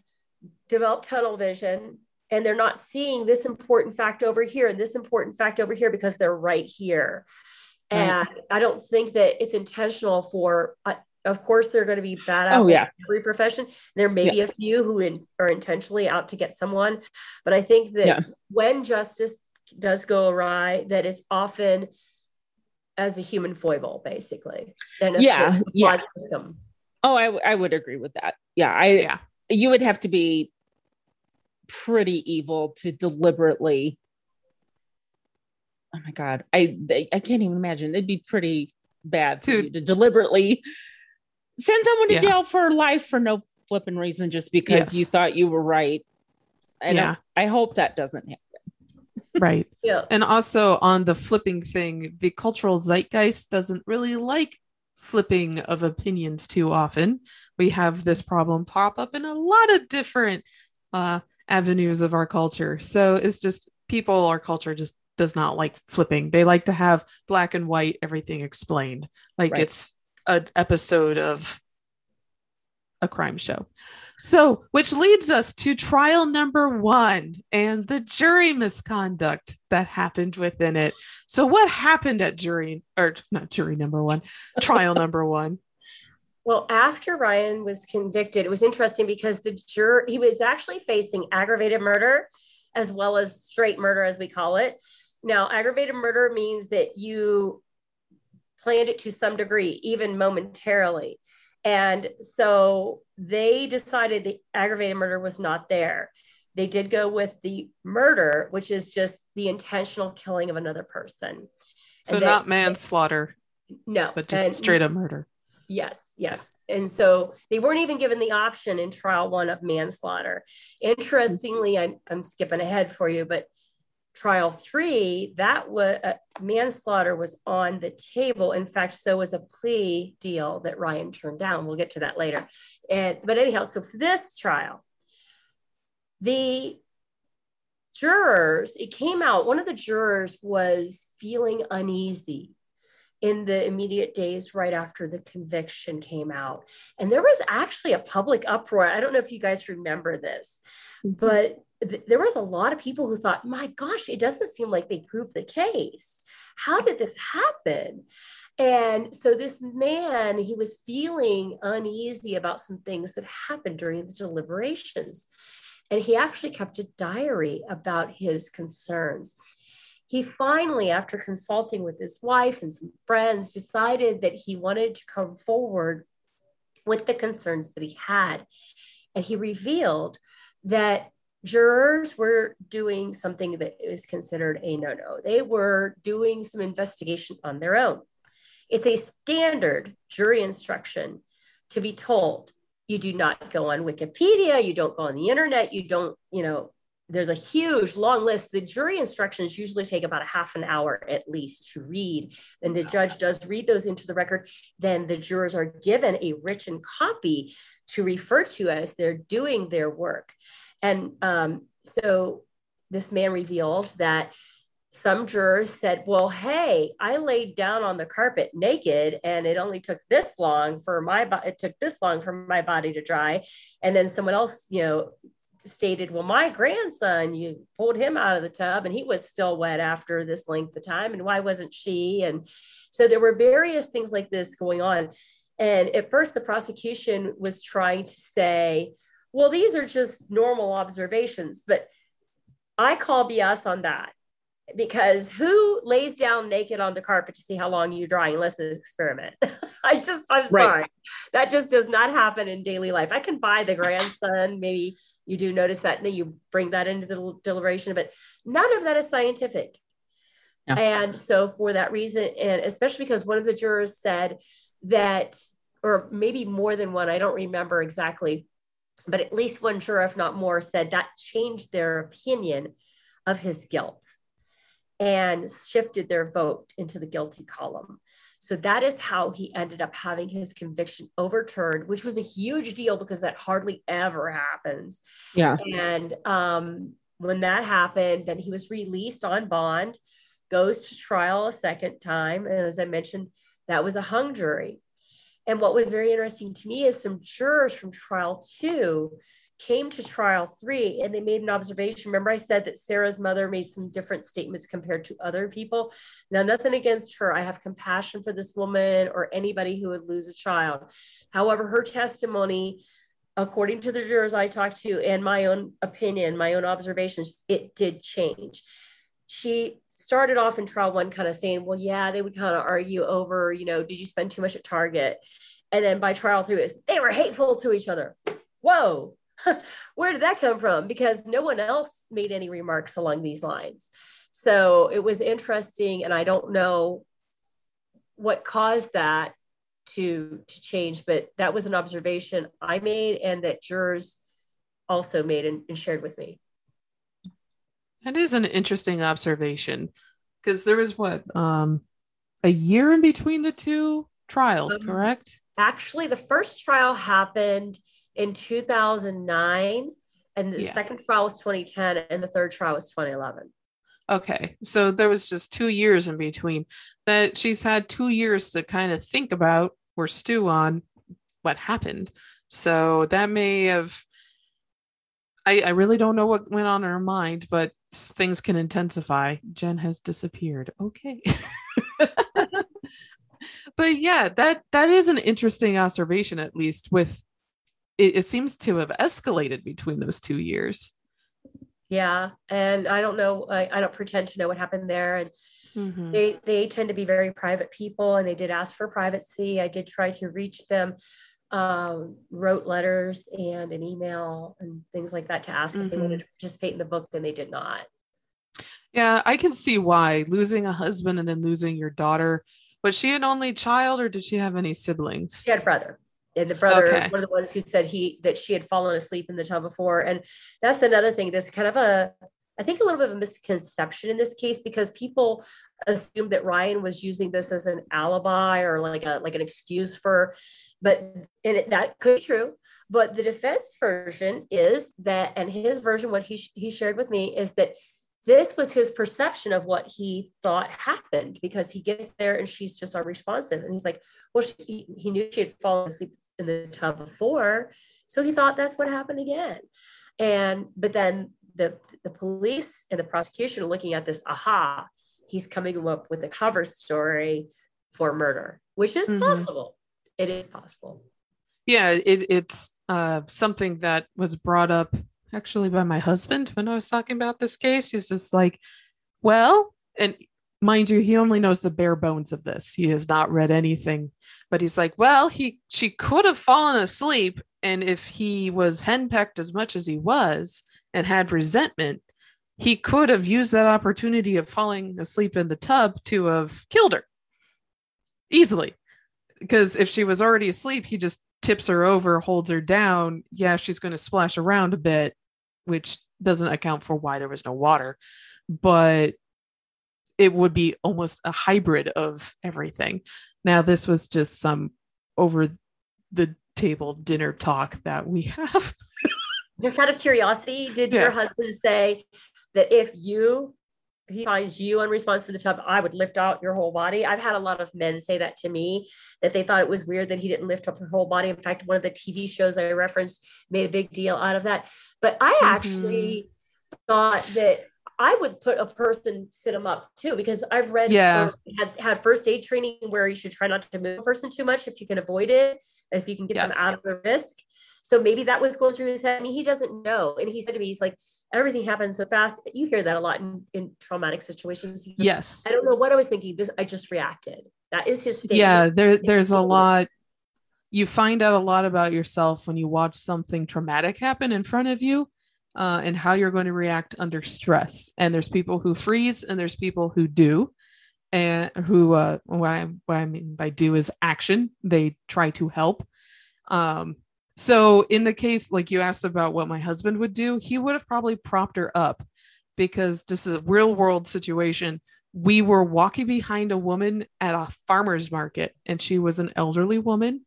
developed tunnel vision, and they're not seeing this important fact over here and this important fact over here because they're right here. And I don't think that it's intentional for, of course, they're going to be bad at every profession. There may be a few who are intentionally out to get someone. But I think that when justice does go awry, that is often as a human foible, basically. System. Oh, I would agree with that. Yeah. You would have to be pretty evil to deliberately. Oh my God. I can't even imagine. It'd be pretty bad for you to deliberately send someone to jail for life for no flipping reason, just because you thought you were right. And I hope that doesn't happen. Right. Yeah. And also on the flipping thing, the cultural zeitgeist doesn't really like flipping of opinions too often. We have this problem pop up in a lot of different avenues of our culture. So it's just our culture just does not like flipping. They like to have black and white, everything explained. Like it's an episode of a crime show. So, which leads us to trial number 1 and the jury misconduct that happened within it. So what happened at trial number 1? Well, after Ryan was convicted, it was interesting because the jury, he was actually facing aggravated murder as well as straight murder, as we call it. Now, aggravated murder means that you planned it to some degree, even momentarily. And so they decided the aggravated murder was not there. They did go with the murder, which is just the intentional killing of another person. So not manslaughter. No. But just straight up murder. Yes, yes. And so they weren't even given the option in trial 1 of manslaughter. Interestingly, I'm skipping ahead for you, but trial 3, that was manslaughter was on the table. In fact, so was a plea deal that Ryan turned down. We'll get to that later. But anyhow, so for this trial, the jurors, it came out, one of the jurors was feeling uneasy in the immediate days right after the conviction came out. And there was actually a public uproar. I don't know if you guys remember this, but there was a lot of people who thought, my gosh, it doesn't seem like they proved the case. How did this happen? And so this man, he was feeling uneasy about some things that happened during the deliberations. And he actually kept a diary about his concerns. He finally, after consulting with his wife and some friends, decided that he wanted to come forward with the concerns that he had. And he revealed that jurors were doing something that is considered a no-no. They were doing some investigation on their own. It's a standard jury instruction to be told, you do not go on Wikipedia, you don't go on the internet, you don't, you know, there's a huge long list. The jury instructions usually take about a half an hour at least to read. And the judge does read those into the record. Then the jurors are given a written copy to refer to as they're doing their work. And so this man revealed that some jurors said, well, hey, I laid down on the carpet naked and it only took this long for my body to dry. And then someone else, you know, stated, well, my grandson, you pulled him out of the tub and he was still wet after this length of time. And why wasn't she? And so there were various things like this going on. And at first the prosecution was trying to say, well, these are just normal observations, but I call BS on that, because who lays down naked on the carpet to see how long you dry unless it's an experiment? I'm sorry. That just does not happen in daily life. I can buy the grandson. Maybe you do notice that and then you bring that into the deliberation, but none of that is scientific. Yeah. And so for that reason, and especially because one of the jurors said that, or maybe more than one, I don't remember exactly, but at least one juror, if not more, said that changed their opinion of his guilt and shifted their vote into the guilty column. So that is how he ended up having his conviction overturned, which was a huge deal because that hardly ever happens. Yeah. And when that happened, then he was released on bond, goes to trial a second time. And as I mentioned, that was a hung jury. And what was very interesting to me is some jurors from trial two came to trial three and they made an observation. Remember I said that Sarah's mother made some different statements compared to other people. Now, nothing against her. I have compassion for this woman or anybody who would lose a child. However, her testimony, according to the jurors I talked to and my own opinion, my own observations, it did change. She started off in trial one kind of saying, well, yeah, they would kind of argue over, you know, did you spend too much at Target? And then by trial three, they were hateful to each other. Whoa. Where did that come from? Because no one else made any remarks along these lines. So it was interesting. And I don't know what caused that to change, but that was an observation I made and that jurors also made and shared with me. That is an interesting observation because there was a year in between the two trials, correct? Actually, the first trial happened in 2009, and the second trial was 2010, and the third trial was 2011. Okay, so there was just 2 years in between. That she's had 2 years to kind of think about or stew on what happened. So that may have, I really don't know what went on in her mind, but things can intensify. Jen has disappeared. Okay. But yeah, that is an interesting observation, at least with, it seems to have escalated between those 2 years. Yeah. And I don't know. I don't pretend to know what happened there. And they tend to be very private people, and they did ask for privacy. I did try to reach them, wrote letters and an email and things like that to ask if they wanted to participate in the book, and they did not. Yeah. I can see why, losing a husband and then losing your daughter. Was she an only child, or did she have any siblings? She had a brother. And the brother, one of the ones who said that she had fallen asleep in the tub before. And that's another thing. There's kind of I think a little bit of a misconception in this case, because people assumed that Ryan was using this as an alibi or like an excuse for, that could be true. But the defense version is that, and his version, what he shared with me is that this was his perception of what he thought happened, because he gets there and she's just unresponsive. And he's like, well, he knew she had fallen asleep in the tub before, so he thought that's what happened again. But then the police and the prosecution are looking at this, he's coming up with a cover story for murder, which is possible. It is possible. Yeah, it's something that was brought up actually by my husband when I was talking about this case. He's just like, well, and mind you, he only knows the bare bones of this. He has not read anything, but he's like, well, she could have fallen asleep. And if he was henpecked as much as he was, and had resentment, he could have used that opportunity of falling asleep in the tub to have killed her easily. Because if she was already asleep, he just tips her over, holds her down. Yeah, she's going to splash around a bit, which doesn't account for why there was no water. But it would be almost a hybrid of everything. Now, this was just some over the table dinner talk that we have. Just out of curiosity, did your husband say that if he finds you unresponsive to the tub, I would lift out your whole body? I've had a lot of men say that to me, that they thought it was weird that he didn't lift up her whole body. In fact, one of the TV shows I referenced made a big deal out of that. But I actually thought that I would put a person, sit them up too, because I've read, had first aid training where you should try not to move a person too much if you can avoid it, if you can get them out of the risk. So maybe that was going through his head. I mean, he doesn't know. And he said to me, he's like, everything happens so fast. You hear that a lot in traumatic situations. He goes, yes. I don't know what I was thinking. I just reacted. That is his statement. Yeah. There's a lot. You find out a lot about yourself when you watch something traumatic happen in front of you, and how you're going to react under stress. And there's people who freeze and there's people who do, and who, what I mean by do is action. They try to help. So in the case, like you asked about what my husband would do, he would have probably propped her up, because this is a real world situation. We were walking behind a woman at a farmer's market, and she was an elderly woman,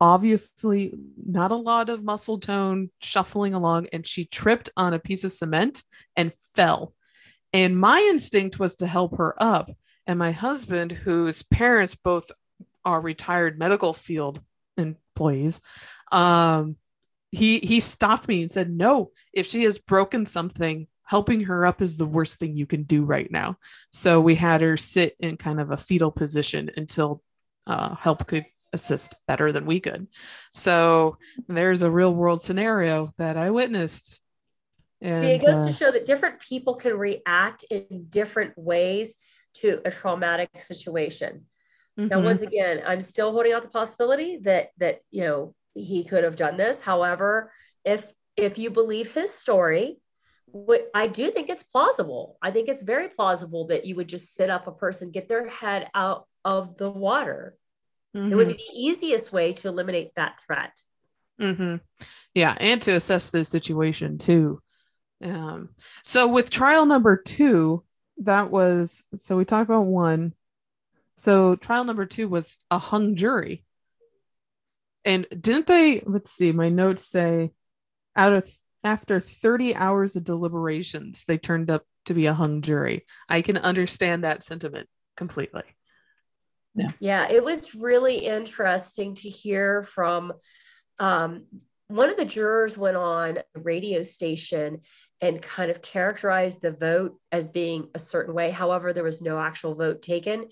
obviously not a lot of muscle tone, shuffling along, and she tripped on a piece of cement and fell. And my instinct was to help her up. And my husband, whose parents both are retired medical field employees, he stopped me and said, no, if she has broken something, helping her up is the worst thing you can do right now. So we had her sit in kind of a fetal position until help could assist better than we could. So there's a real world scenario that I witnessed. And, see, it goes to show that different people can react in different ways to a traumatic situation. Now, once again, I'm still holding out the possibility that, you know, he could have done this. However, if you believe his story, I do think it's plausible. I think it's very plausible that you would just sit up a person, get their head out of the water. It would be the easiest way to eliminate that threat. Yeah. And to assess the situation too. So with trial number two, so we talked about one. So trial number two was a hung jury. And didn't they, let's see, my notes say after 30 hours of deliberations, they turned up to be a hung jury. I can understand that sentiment completely. Yeah, it was really interesting to hear from one of the jurors went on a radio station and kind of characterized the vote as being a certain way. However, there was no actual vote taken.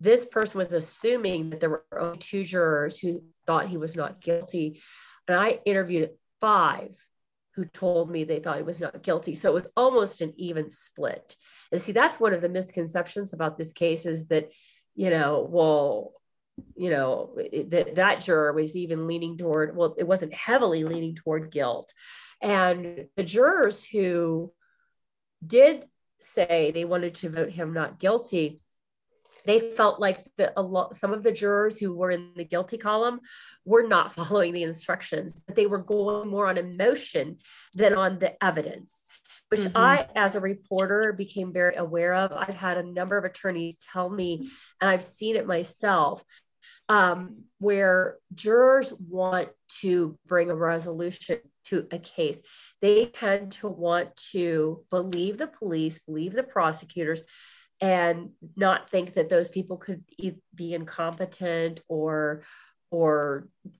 This person was assuming that there were only two jurors who thought he was not guilty. And I interviewed five who told me they thought he was not guilty. So it was almost an even split. And see, that's one of the misconceptions about this case is that, that juror was even leaning toward, it wasn't heavily leaning toward guilt. And the jurors who did say they wanted to vote him not guilty, they felt like some of the jurors who were in the guilty column were not following the instructions, that they were going more on emotion than on the evidence, which I, as a reporter, became very aware of. I've had a number of attorneys tell me, and I've seen it myself, where jurors want to bring a resolution to a case. They tend to want to believe the police, believe the prosecutors, and not think that those people could be incompetent or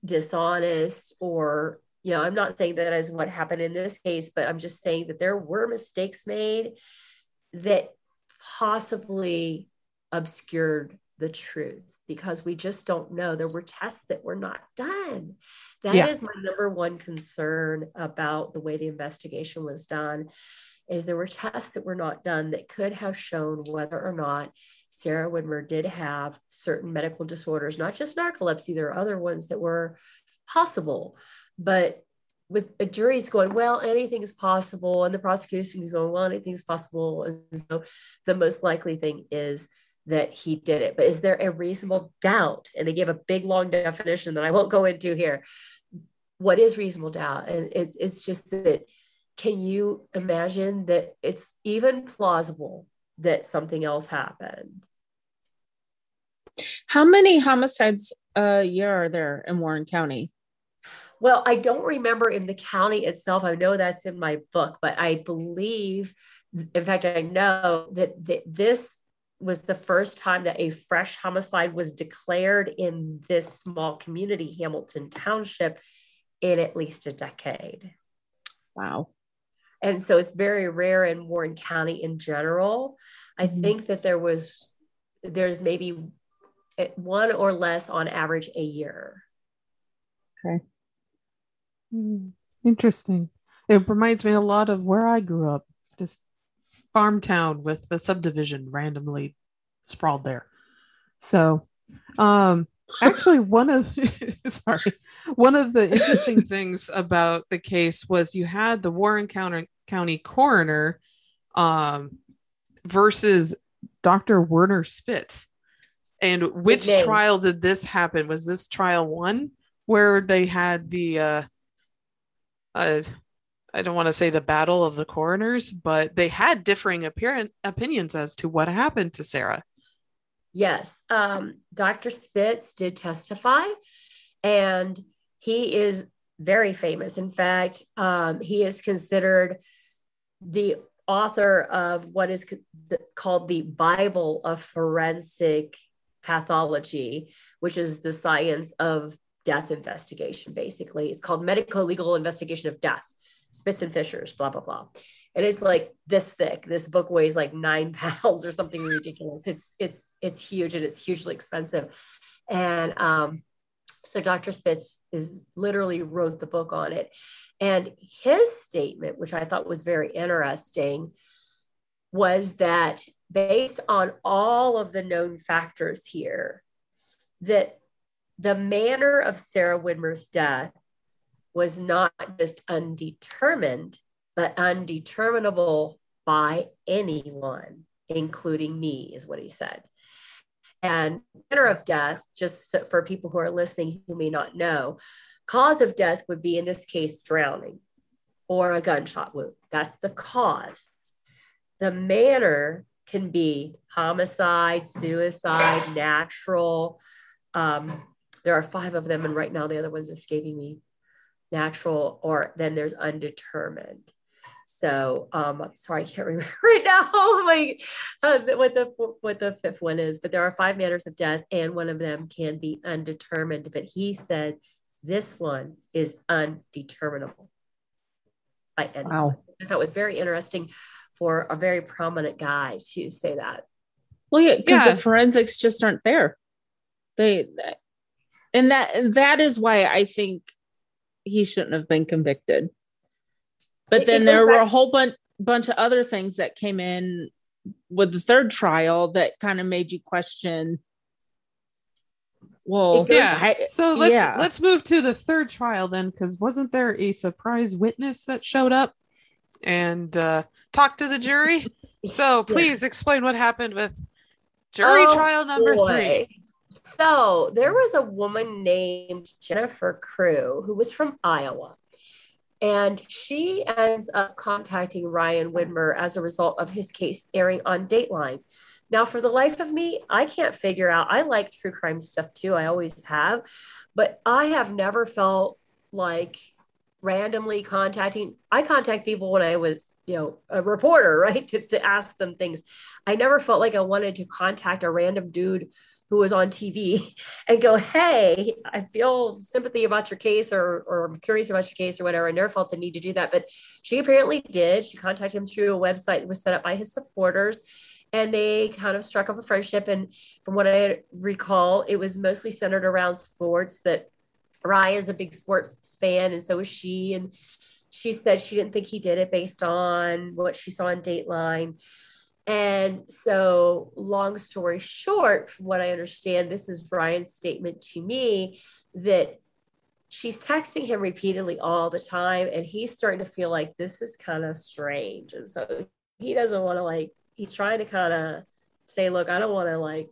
dishonest or, I'm not saying that is what happened in this case, but I'm just saying that there were mistakes made that possibly obscured the truth, because we just don't know. There were tests that were not done. That is my number one concern about the way the investigation was done, is there were tests that were not done that could have shown whether or not Sarah Widmer did have certain medical disorders, not just narcolepsy, there are other ones that were possible, but with a jury's going, well, anything's possible, and the prosecution is going, well, anything's possible, and so the most likely thing is that he did it. But is there a reasonable doubt? And they give a big, long definition that I won't go into here. What is reasonable doubt? And it's just that, can you imagine that it's even plausible that something else happened? How many homicides a year are there in Warren County? Well, I don't remember in the county itself. I know that's in my book, but I believe, in fact, I know that, this was the first time that a fresh homicide was declared in this small community, Hamilton Township, in at least a decade. Wow. And so it's very rare in Warren County in general. I think that there's maybe one or less on average a year. Okay. Interesting. It reminds me a lot of where I grew up, just farm town with the subdivision randomly sprawled there. So actually one of the interesting things about the case was you had the Warren County coroner versus Dr. Werner Spitz. And which trial did this happen? Was this trial one where they had the I don't want to say the battle of the coroners, but they had differing opinions as to what happened to Sarah. Yes. Dr. Spitz did testify, and he is very famous. In fact, he is considered the author of what is called the Bible of forensic pathology, which is the science of death investigation, basically. It's called Medico Legal Investigation of Death. Spitz and Fisher's, blah, blah, blah. And it's like this thick. This book weighs like 9 pounds or something ridiculous. It's huge, and it's hugely expensive. And so Dr. Spitz literally wrote the book on it. And his statement, which I thought was very interesting, was that based on all of the known factors here, that the manner of Sarah Widmer's death was not just undetermined, but undeterminable by anyone, including me, is what he said. And manner of death, just for people who are listening who may not know, cause of death would be, in this case, drowning or a gunshot wound. That's the cause. The manner can be homicide, suicide, natural. There are 5 of them, and right now the other one's escaping me. Natural, or then there's undetermined. So I'm sorry, I can't remember right now what the 5th one is, but there are 5 manners of death, and one of them can be undetermined. But he said this one is undeterminable. Wow. I thought it was very interesting for a very prominent guy to say that. Well, yeah, because the forensics just aren't there. That is why I think he shouldn't have been convicted. But then there were a whole bunch of other things that came in with the third trial that kind of made you question. Well, yeah. Let's move to the third trial then, because wasn't there a surprise witness that showed up and talked to the jury? So please explain what happened with jury trial number 3. So there was a woman named Jennifer Crew who was from Iowa, and she ends up contacting Ryan Widmer as a result of his case airing on Dateline. Now, for the life of me, I can't figure out. I like true crime stuff too. I always have, but I have never felt like randomly contacting. I contact people when I was, a reporter, right? To ask them things. I never felt like I wanted to contact a random dude who was on TV and go, hey, I feel sympathy about your case, or I'm curious about your case or whatever. I never felt the need to do that, but she apparently did. She contacted him through a website that was set up by his supporters, and they kind of struck up a friendship. And from what I recall, it was mostly centered around sports, that Ryan is a big sports fan, and so is she. And she said she didn't think he did it based on what she saw on Dateline. And so, long story short, from what I understand, this is Brian's statement to me, that she's texting him repeatedly all the time, and he's starting to feel like this is kind of strange. And so he doesn't want to, like, he's trying to kind of say, look, I don't want to, like,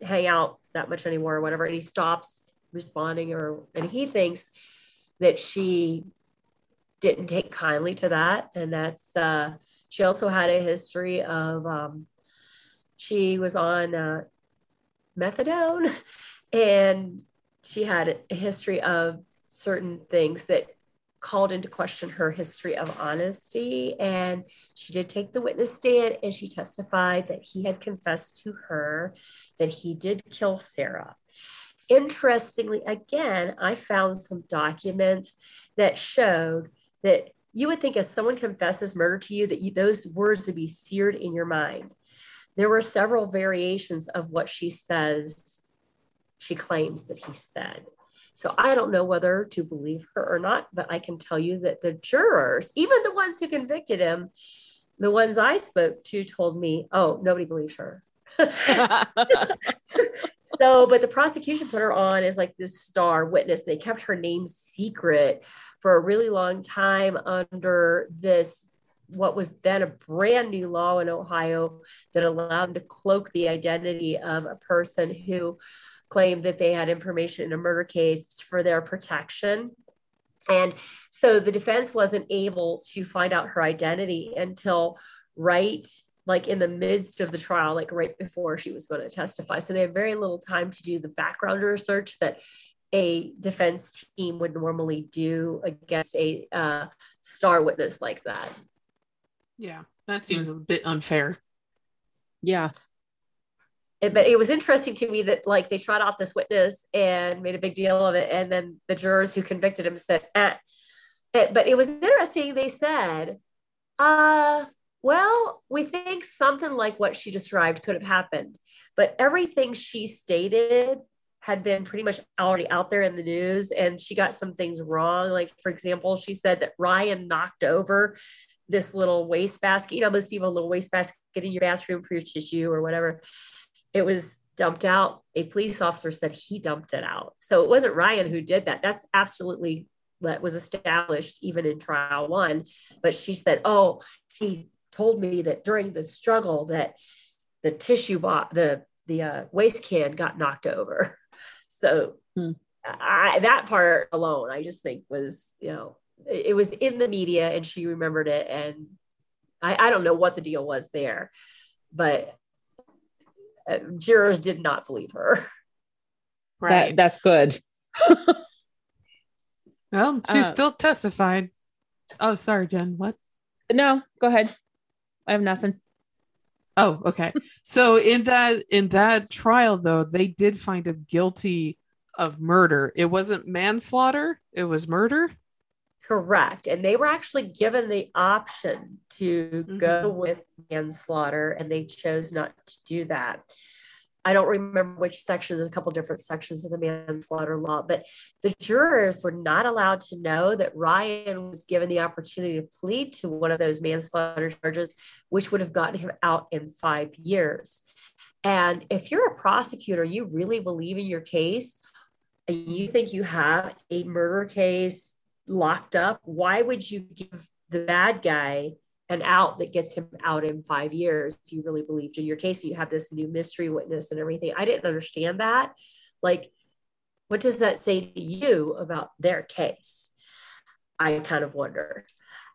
hang out that much anymore or whatever. And he stops responding, and he thinks that she didn't take kindly to that. And that's, she also had a history of, she was on methadone, and she had a history of certain things that called into question her history of honesty. And she did take the witness stand, and she testified that he had confessed to her that he did kill Sarah. Interestingly, again, I found some documents that showed that you would think if someone confesses murder to you, that those words would be seared in your mind. There were several variations of what she says, she claims that he said. So I don't know whether to believe her or not, but I can tell you that the jurors, even the ones who convicted him, the ones I spoke to told me, oh, nobody believes her. So, but the prosecution put her on as like this star witness. They kept her name secret for a really long time under this, what was then a brand new law in Ohio that allowed to cloak the identity of a person who claimed that they had information in a murder case for their protection. And so the defense wasn't able to find out her identity until right, like in the midst of the trial, like right before she was going to testify. So they had very little time to do the background research that a defense team would normally do against a star witness like that. Yeah, that seems a bit unfair. Yeah. But it was interesting to me that, like, they tried off this witness and made a big deal of it. And then the jurors who convicted him said, eh. But it was interesting. They said, well, we think something like what she described could have happened, but everything she stated had been pretty much already out there in the news, and she got some things wrong. Like, for example, she said that Ryan knocked over this little wastebasket. You know, most people have a little wastebasket in your bathroom for your tissue or whatever. It was dumped out. A police officer said he dumped it out. So it wasn't Ryan who did that. That's absolutely what was established even in trial one. But she said, oh, he told me that during the struggle that the tissue box, the waste can got knocked over. So that part alone, I just think was, you know, it was in the media and she remembered it. And I don't know what the deal was there, but jurors did not believe her. Right. That's good. Well, she still testified. Oh, sorry, Jen. What? No, go ahead. I have nothing. Oh, okay. So in that trial, though, they did find him guilty of murder. It wasn't manslaughter. It was murder. Correct. And they were actually given the option to go with manslaughter, and they chose not to do that. I don't remember which section. There's a couple different sections of the manslaughter law, but the jurors were not allowed to know that Ryan was given the opportunity to plead to one of those manslaughter charges, which would have gotten him out in 5 years. And if you're a prosecutor, you really believe in your case, and you think you have a murder case locked up, why would you give the bad guy an out that gets him out in 5 years if you really believed in your case? You have this new mystery witness and everything. I didn't understand that. Like, what does that say to you about their case? I kind of wonder.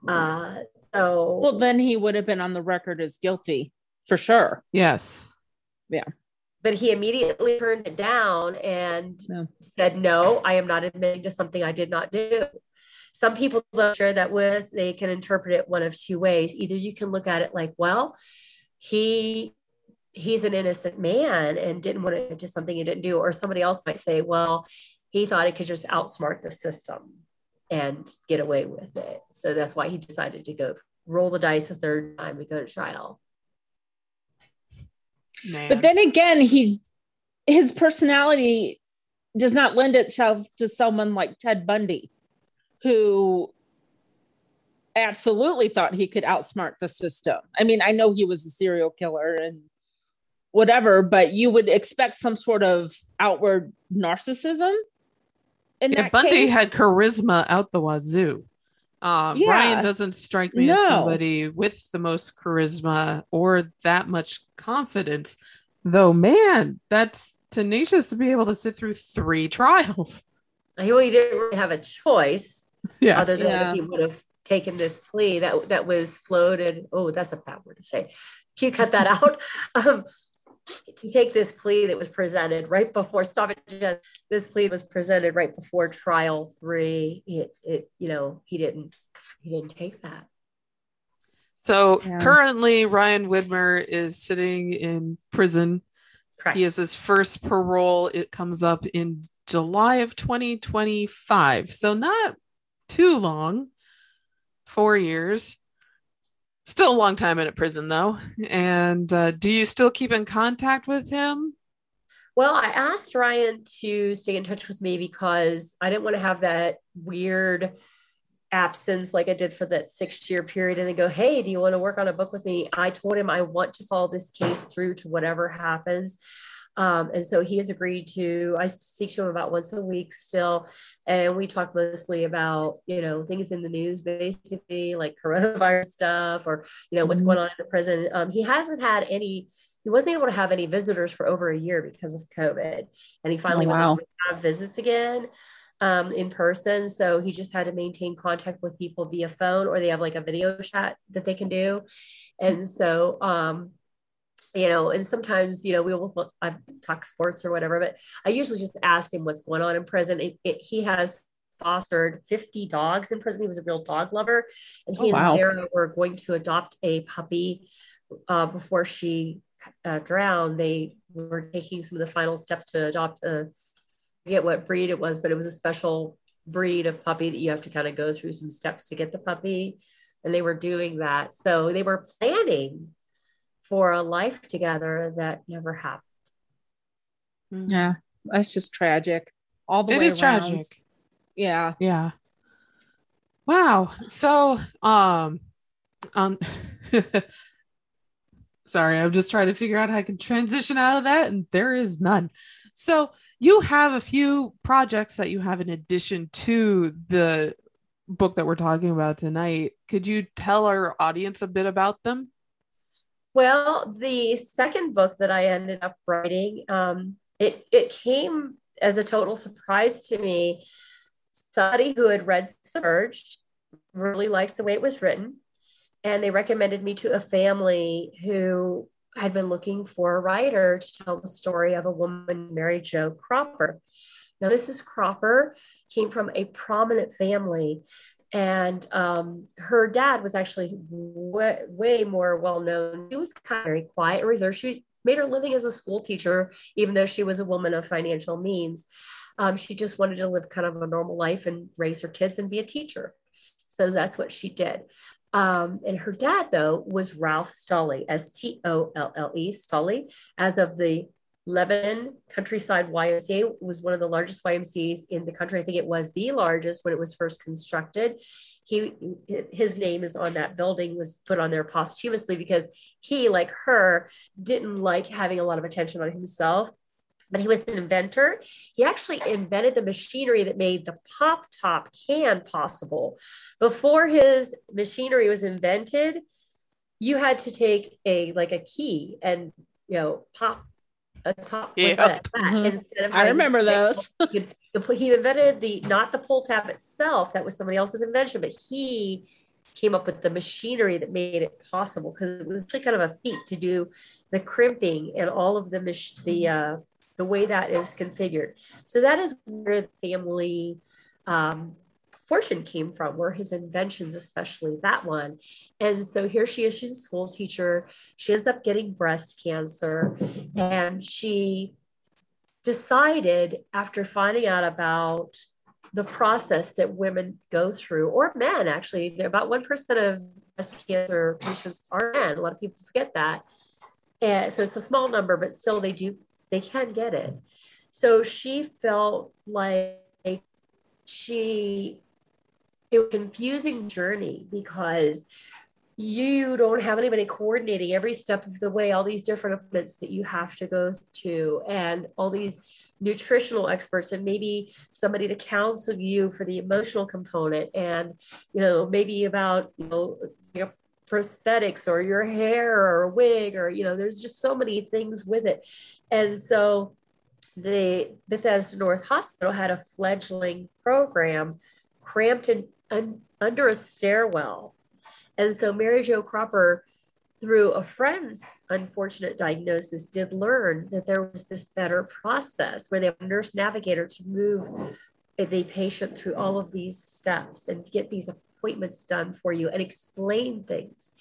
Well, then he would have been on the record as guilty for sure. Yes. Yeah. But he immediately turned it down and said, no, I am not admitting to something I did not do. Some people don't share that with, they can interpret it one of two ways. Either you can look at it like, well, he's an innocent man and didn't want to admit to something he didn't do. Or somebody else might say, well, he thought he could just outsmart the system and get away with it. So that's why he decided to go roll the dice a third time to go to trial. Man. But then again, his personality does not lend itself to someone like Ted Bundy, who absolutely thought he could outsmart the system. I mean, I know he was a serial killer and whatever, but you would expect some sort of outward narcissism Bundy had charisma out the wazoo. Brian doesn't strike me as somebody with the most charisma or that much confidence, though, man, that's tenacious to be able to sit through 3 trials. He didn't really have a choice other than he would have taken this plea that was floated. Oh, that's a bad word to say. Can you cut that out? To take this plea that was presented right before stoppage. This plea was presented right before trial 3. He didn't take that. So currently Ryan Widmer is sitting in prison. Correct. He has his first parole. It comes up in July of 2025. So not too long, 4 years. Still a long time in a prison, though. And do you still keep in contact with him? Well, I asked Ryan to stay in touch with me because I didn't want to have that weird absence like I did for that 6-year period and then go, hey, do you want to work on a book with me? I told him I want to follow this case through to whatever happens. And so he has agreed to. I speak to him about once a week still, and we talk mostly about, things in the news, basically like coronavirus stuff or, what's going on in the prison. He hasn't had any, he wasn't able to have any visitors for over a year because of COVID. And he finally was able to have visits again in person. So he just had to maintain contact with people via phone, or they have like a video chat that they can do. And so, and sometimes, we will talk sports or whatever, but I usually just ask him what's going on in prison. He has fostered 50 dogs in prison. He was a real dog lover. And and Sarah were going to adopt a puppy before she drowned. They were taking some of the final steps to adopt I forget what breed it was, but it was a special breed of puppy that you have to kind of go through some steps to get the puppy. And they were doing that. So they were planning for a life together that never happened. Yeah, that's just tragic. All the way around. It is tragic. Yeah. Yeah. Wow. So, sorry, I'm just trying to figure out how I can transition out of that, and there is none. So you have a few projects that you have in addition to the book that we're talking about tonight. Could you tell our audience a bit about them? Well, the second book that I ended up writing, it came as a total surprise to me. Somebody who had read Submerged really liked the way it was written, and they recommended me to a family who had been looking for a writer to tell the story of a woman, Mary Jo Cropper. Now, Mrs. Cropper came from a prominent family. And her dad was actually way more well-known. She was kind of very quiet and reserved. She made her living as a school teacher, even though she was a woman of financial means. She just wanted to live kind of a normal life and raise her kids and be a teacher. So that's what she did. And her dad, though, was Ralph Stolle, S-T-O-L-L-E, Stolle, as of the Lebanon Countryside YMCA, was one of the largest YMCAs in the country. I think it was the largest when it was first constructed. His name is on that building, was put on there posthumously because he, like her, didn't like having a lot of attention on himself. But he was an inventor. He actually invented the machinery that made the pop-top can possible. Before his machinery was invented, you had to take a key and, pop a top instead of I remember those. He invented not the pull tab itself. That was somebody else's invention, but he came up with the machinery that made it possible, because it was really kind of a feat to do the crimping and all of the way that is configured. So that is where the family fortune came from, were his inventions, especially that one. And so here she is, she's a school teacher. She ends up getting breast cancer. And she decided, after finding out about the process that women go through, or men actually, about 1% of breast cancer patients are men. A lot of people forget that. And so it's a small number, but still they can get it. So she felt like it was a confusing journey, because you don't have anybody coordinating every step of the way, all these different events that you have to go to, and all these nutritional experts, and maybe somebody to counsel you for the emotional component, and, you know, maybe about, you know, your prosthetics or your hair or a wig, or, you know, there's just so many things with it. And so the Bethesda North Hospital had a fledgling program cramped in under a stairwell. And so Mary Jo Cropper, through a friend's unfortunate diagnosis, did learn that there was this better process where they have a nurse navigator to move the patient through all of these steps and get these appointments done for you and explain things.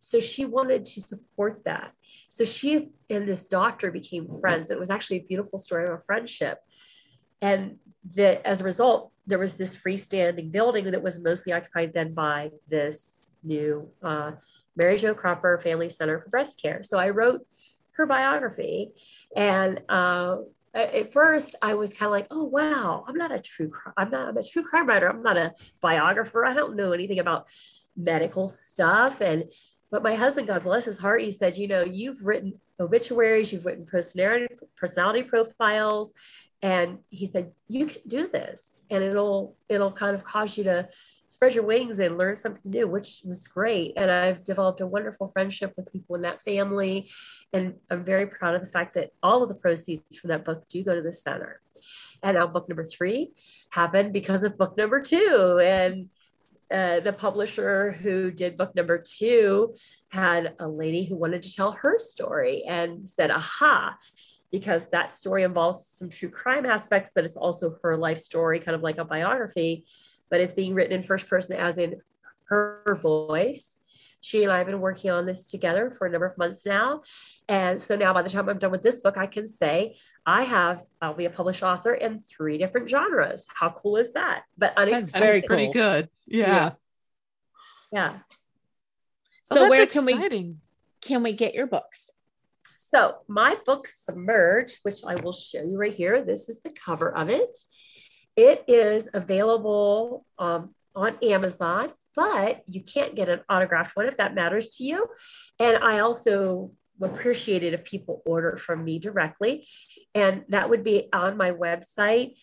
So she wanted to support that. So she and this doctor became friends. It was actually a beautiful story of a friendship. And that, as a result, there was this freestanding building that was mostly occupied then by this new Mary Jo Cropper Family Center for Breast Care. So I wrote her biography, and at first I was kind of like, oh wow, I'm a true crime writer. I'm not a biographer. I don't know anything about medical stuff. But my husband, God bless his heart, he said, you know, you've written obituaries, you've written personality profiles, and he said, you can do this, and it'll kind of cause you to spread your wings and learn something new, which was great. And I've developed a wonderful friendship with people in that family. And I'm very proud of the fact that all of the proceeds from that book do go to the center. And now book number 3 happened because of book number 2. And the publisher who did book number 2 had a lady who wanted to tell her story and said, aha, because that story involves some true crime aspects, but it's also her life story, kind of like a biography, but it's being written in first person as in her voice. She and I have been working on this together for a number of months now. And so now by the time I'm done with this book, I can say I'll be a published author in 3 different genres. How cool is that? But unexpected. That's very cool. Pretty good. Yeah. Yeah. So where can we get your books? So my book, Submerged, which I will show you right here. This is the cover of it. It is available on Amazon, but you can't get an autographed one if that matters to you. And I also appreciate it if people order from me directly. And that would be on my website.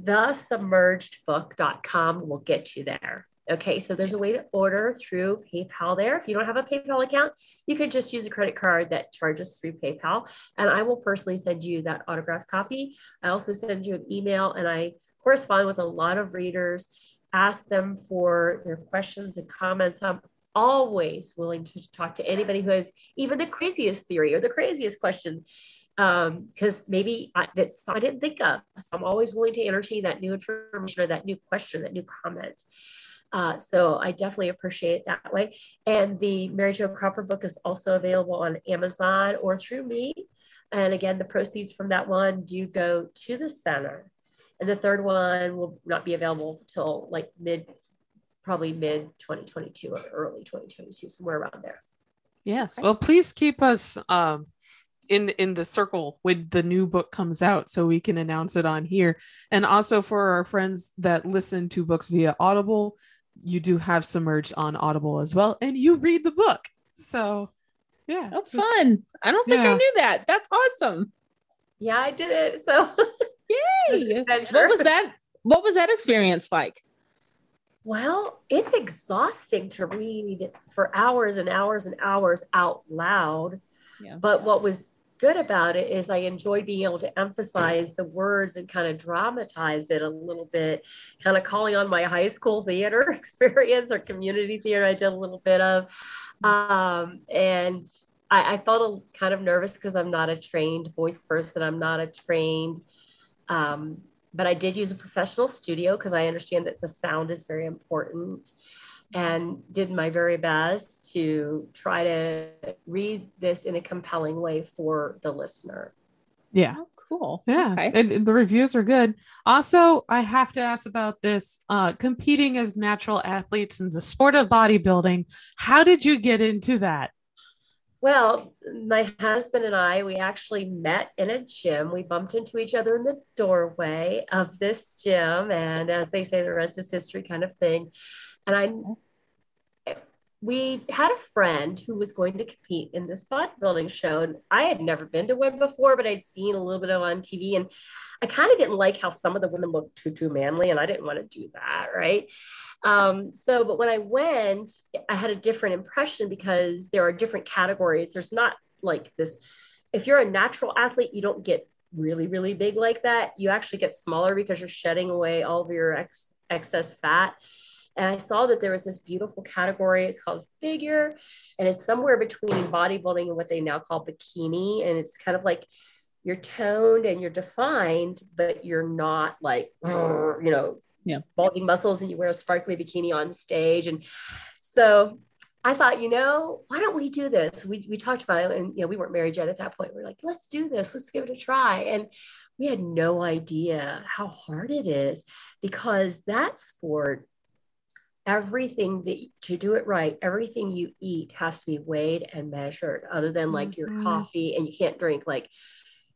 Thesubmergedbook.com will get you there. Okay, so there's a way to order through PayPal there. If you don't have a PayPal account, you can just use a credit card that charges through PayPal, and I will personally send you that autographed copy. I also send you an email, and I correspond with a lot of readers, ask them for their questions and comments. I'm always willing to talk to anybody who has even the craziest theory or the craziest question, because maybe that's something I didn't think of. So I'm always willing to entertain that new information or that new question, that new comment. So I definitely appreciate it that way. And the Mary Jo Cropper book is also available on Amazon or through me. And again, the proceeds from that one do go to the center. And the third one will not be available till like probably mid 2022 or early 2022, somewhere around there. Yes. Well, please keep us in the circle when the new book comes out so we can announce it on here. And also for our friends that listen to books via Audible, you do have Submerged on Audible as well, and you read the book. So yeah. Oh, fun. I don't think I knew that. That's awesome. Yeah, I did it. So yay. What was that experience like? Well, it's exhausting to read for hours and hours and hours out loud. Yeah. But what was good about it is I enjoyed being able to emphasize the words and kind of dramatize it a little bit, kind of calling on my high school theater experience or community theater I did a little bit of. And I felt kind of nervous because I'm not a trained voice person. I'm not a trained, but I did use a professional studio because I understand that the sound is very important, and did my very best to try to read this in a compelling way for the listener. Yeah. Oh, cool. Yeah. Okay. And the reviews are good. Also, I have to ask about this, competing as natural athletes in the sport of bodybuilding. How did you get into that? Well, my husband and I, we actually met in a gym. We bumped into each other in the doorway of this gym. And as they say, the rest is history kind of thing. And I we had a friend who was going to compete in this bodybuilding show. And I had never been to one before, but I'd seen a little bit of on TV. And I kind of didn't like how some of the women looked too manly, and I didn't want to do that, right? But when I went, I had a different impression because there are different categories. There's not like this, if you're a natural athlete, you don't get really, really big like that. You actually get smaller because you're shedding away all of your excess fat. And I saw that there was this beautiful category. It's called figure, and it's somewhere between bodybuilding and what they now call bikini. And it's kind of like you're toned and you're defined, but you're not like, bulging muscles, and you wear a sparkly bikini on stage. And so I thought, why don't we do this? We talked about it, and we weren't married yet at that point. We're like, let's do this. Let's give it a try. And we had no idea how hard it is, because that sport, everything that to do it right, everything you eat has to be weighed and measured, other than like your coffee. And you can't drink like,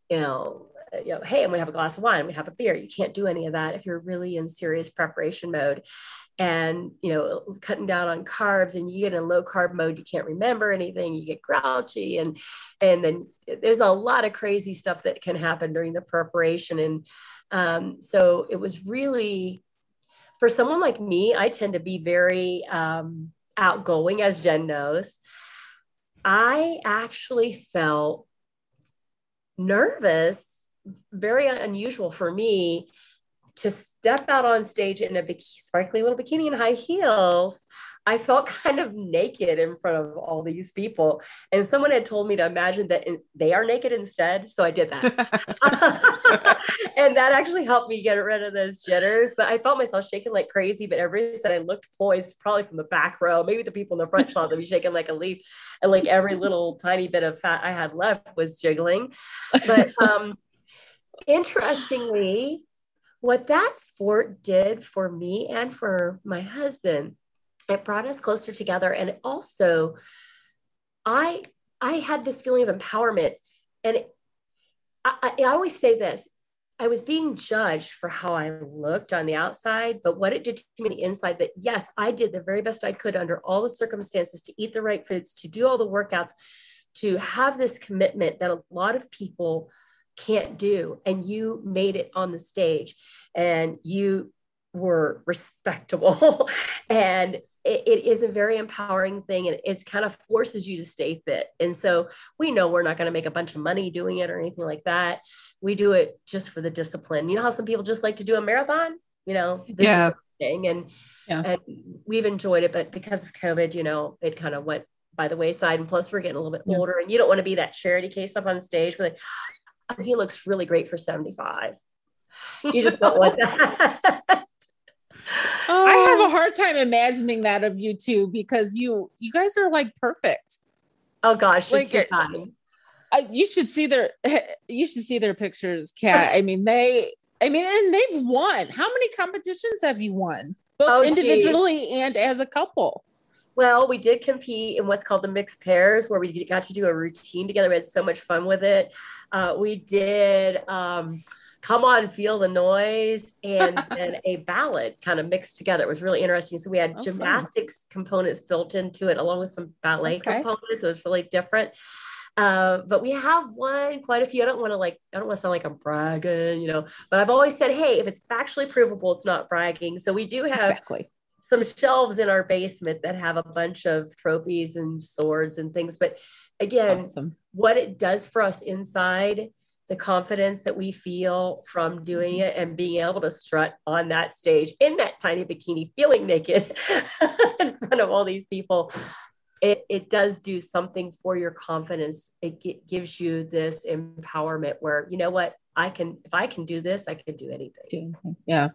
hey, I'm gonna have a glass of wine, I'm gonna have a beer. You can't do any of that if you're really in serious preparation mode. And cutting down on carbs, and you get in low carb mode, you can't remember anything, you get grouchy, and then there's a lot of crazy stuff that can happen during the preparation. And so it was really, for someone like me, I tend to be very outgoing, as Jen knows. I actually felt nervous, very unusual for me to step out on stage in a sparkly little bikini and high heels. I felt kind of naked in front of all these people. And someone had told me to imagine that they are naked instead. So I did that. And that actually helped me get rid of those jitters. But I felt myself shaking like crazy, but everybody said I looked poised, probably from the back row. Maybe the people in the front saw me shaking like a leaf. And like every little tiny bit of fat I had left was jiggling. But interestingly, what that sport did for me and for my husband, it brought us closer together. And also I had this feeling of empowerment. And I always say this, I was being judged for how I looked on the outside, but what it did to me on the inside, that yes, I did the very best I could under all the circumstances to eat the right foods, to do all the workouts, to have this commitment that a lot of people can't do. And you made it on the stage, and you were respectable. And it is a very empowering thing, and it's kind of forces you to stay fit. And so we know we're not going to make a bunch of money doing it or anything like that. We do it just for the discipline. You know how some people just like to do a marathon, this is the thing. And we've enjoyed it, but because of COVID, it kind of went by the wayside. And plus we're getting a little bit older, and you don't want to be that charity case up on stage where like, oh, he looks really great for 75. You just don't want that. I have a hard time imagining that of you two, because you guys are like perfect. Oh gosh, like, it's funny. You should see their pictures, Kat. And they've won. How many competitions have you won, both individually and as a couple? Well, we did compete in what's called the mixed pairs, where we got to do a routine together. We had so much fun with it. We did. Come on, feel the noise, and then a ballad kind of mixed together. It was really interesting. So we had gymnastics components built into it, along with some ballet components. It was really different. But we have won quite a few. I don't want to sound like I'm bragging, but I've always said, hey, if it's factually provable, it's not bragging. So we do have some shelves in our basement that have a bunch of trophies and swords and things. But again, what it does for us inside, the confidence that we feel from doing it and being able to strut on that stage in that tiny bikini, feeling naked in front of all these people, it does do something for your confidence. It gives you this empowerment where, if I can do this, I can do anything. Yeah.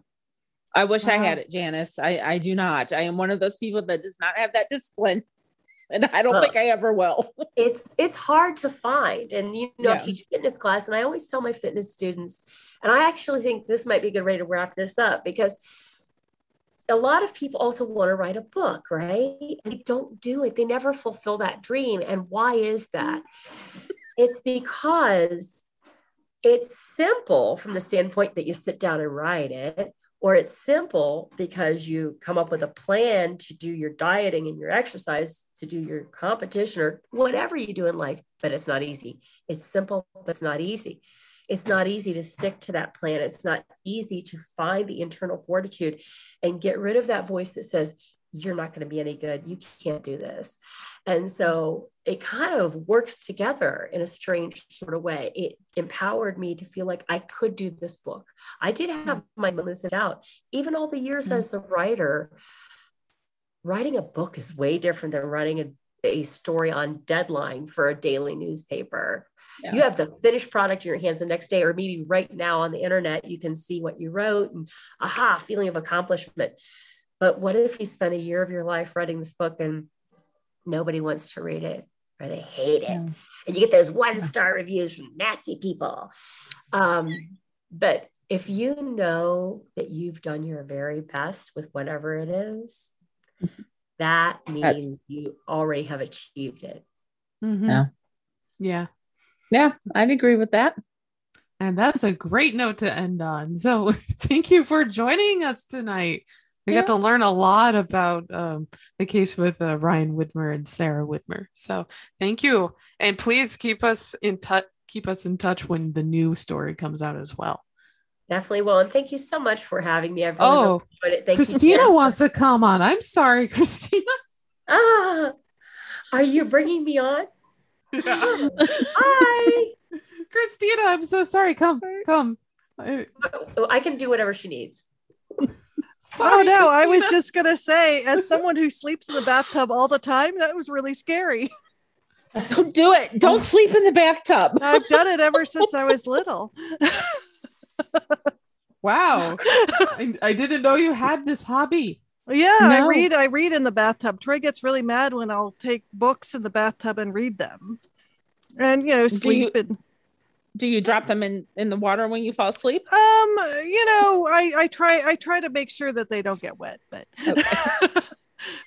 I wish I had it, Janice. I do not. I am one of those people that does not have that discipline. And I don't think I ever will. It's hard to find. And, I teach fitness class, and I always tell my fitness students, and I actually think this might be a good way to wrap this up, because a lot of people also want to write a book, right? And they don't do it. They never fulfill that dream. And why is that? It's because it's simple from the standpoint that you sit down and write it, Or it's simple because you come up with a plan to do your dieting and your exercise, to do your competition or whatever you do in life, but it's not easy. It's simple, but it's not easy. It's not easy to stick to that plan. It's not easy to find the internal fortitude and get rid of that voice that says, you're not going to be any good. You can't do this. And so it kind of works together in a strange sort of way. It empowered me to feel like I could do this book. I did have my moments of doubt. Even all the years as a writer, writing a book is way different than writing a story on deadline for a daily newspaper. Yeah. You have the finished product in your hands the next day, or maybe right now on the internet, you can see what you wrote and aha, feeling of accomplishment. But what if you spent a year of your life writing this book and nobody wants to read it or they hate it? Yeah. And you get those one-star reviews from nasty people. But if you know that you've done your very best with whatever it is, that means you already have achieved it. Mm-hmm. Yeah, I'd agree with that. And that's a great note to end on. So thank you for joining us tonight. We got to learn a lot about the case with Ryan Widmer and Sarah Widmer. So thank you. And please keep us in touch. Keep us in touch when the new story comes out as well. Definitely will. And thank you so much for having me. I've really enjoyed it. Thank Christina you. Wants to come on. I'm sorry, Christina. Are you bringing me on? Yeah. Hi. Christina, I'm so sorry. Come. I can do whatever she needs. Sorry, Christina. I was just going to say, as someone who sleeps in the bathtub all the time, that was really scary. Don't do it. Don't sleep in the bathtub. I've done it ever since I was little. Wow. I didn't know you had this hobby. Yeah, no. I read in the bathtub. Troy gets really mad when I'll take books in the bathtub and read them. And, sleep and... Do you drop them in the water when you fall asleep? I try to make sure that they don't get wet, but,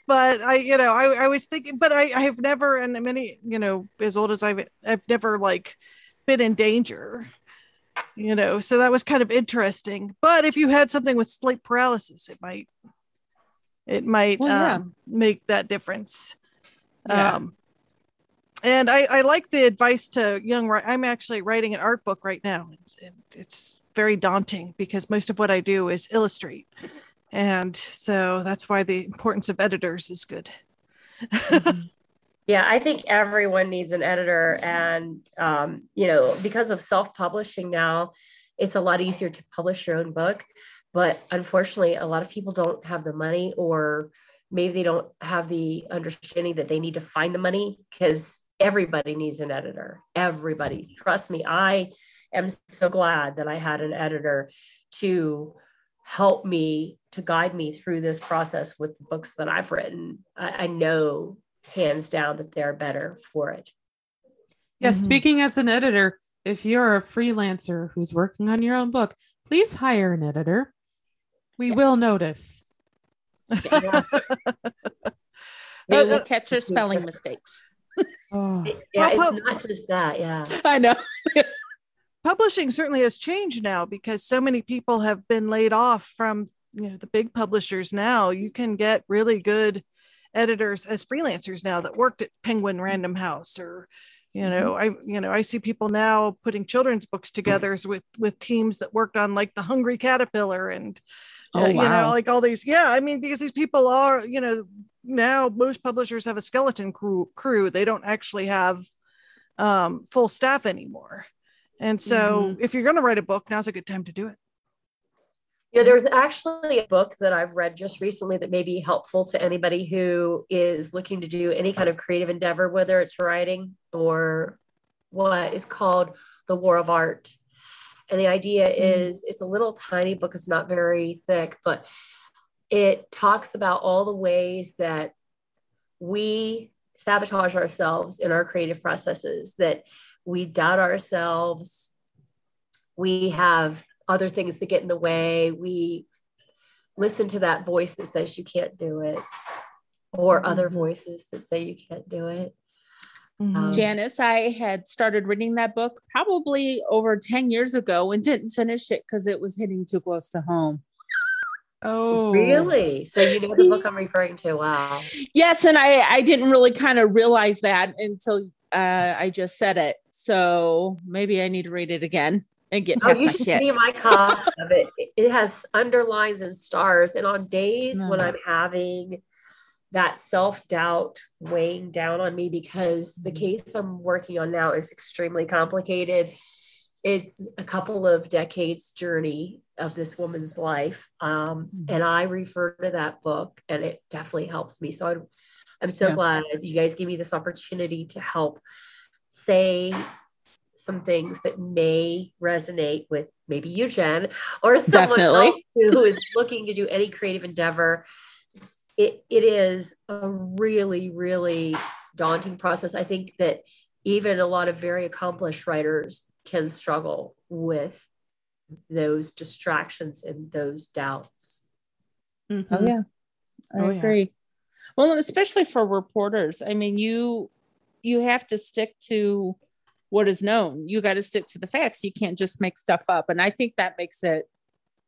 but I was thinking, but I have never, and many, as old as I've never been in danger, so that was kind of interesting. But if you had something with sleep paralysis, it might make that difference. Yeah. And I like the advice to young writers. I'm actually writing an art book right now. It's very daunting because most of what I do is illustrate. And so that's why the importance of editors is good. Mm-hmm. Yeah, I think everyone needs an editor. And, because of self-publishing now, it's a lot easier to publish your own book. But unfortunately, a lot of people don't have the money, or maybe they don't have the understanding that they need to find the money, because everybody needs an editor. Everybody. Trust me. I am so glad that I had an editor to help me, to guide me through this process with the books that I've written. I know hands down that they're better for it. Yes. Mm-hmm. Speaking as an editor, if you're a freelancer who's working on your own book, please hire an editor. We will notice. Yeah. They will catch your spelling mistakes. Yeah, it's not just that. Yeah, I know. Publishing certainly has changed now because so many people have been laid off from the big publishers. Now you can get really good editors as freelancers now that worked at Penguin Random House, or I see people now putting children's books together with teams that worked on The Hungry Caterpillar and all these. Yeah. I mean, because these people are, now most publishers have a skeleton crew. They don't actually have full staff anymore. And so if you're going to write a book, now's a good time to do it. Yeah, there's actually a book that I've read just recently that may be helpful to anybody who is looking to do any kind of creative endeavor, whether it's writing or what is called The War of Art. And the idea is it's a little tiny book. It's not very thick, but it talks about all the ways that we sabotage ourselves in our creative processes, that we doubt ourselves. We have other things that get in the way. We listen to that voice that says you can't do it, or other voices that say you can't do it. Mm-hmm. Janice, I had started reading that book probably over 10 years ago and didn't finish it because it was hitting too close to home. Oh, really? So you know the book I'm referring to. Wow. Yes. And I didn't really kind of realize that until I just said it. So maybe I need to read it again and get past my shit. You should see my copy of it. It has underlines and stars. And on days when I'm having that self-doubt weighing down on me, because the case I'm working on now is extremely complicated. It's a couple of decades journey of this woman's life. And I refer to that book, and it definitely helps me. So I'm so glad you guys gave me this opportunity to help say some things that may resonate with maybe you, Jen, or someone else who is looking to do any creative endeavor. It is a really, really daunting process. I think that even a lot of very accomplished writers can struggle with those distractions and those doubts. Mm-hmm. Oh yeah, I agree. Yeah. Well, especially for reporters. I mean, you have to stick to what is known. You got to stick to the facts. You can't just make stuff up. And I think that makes it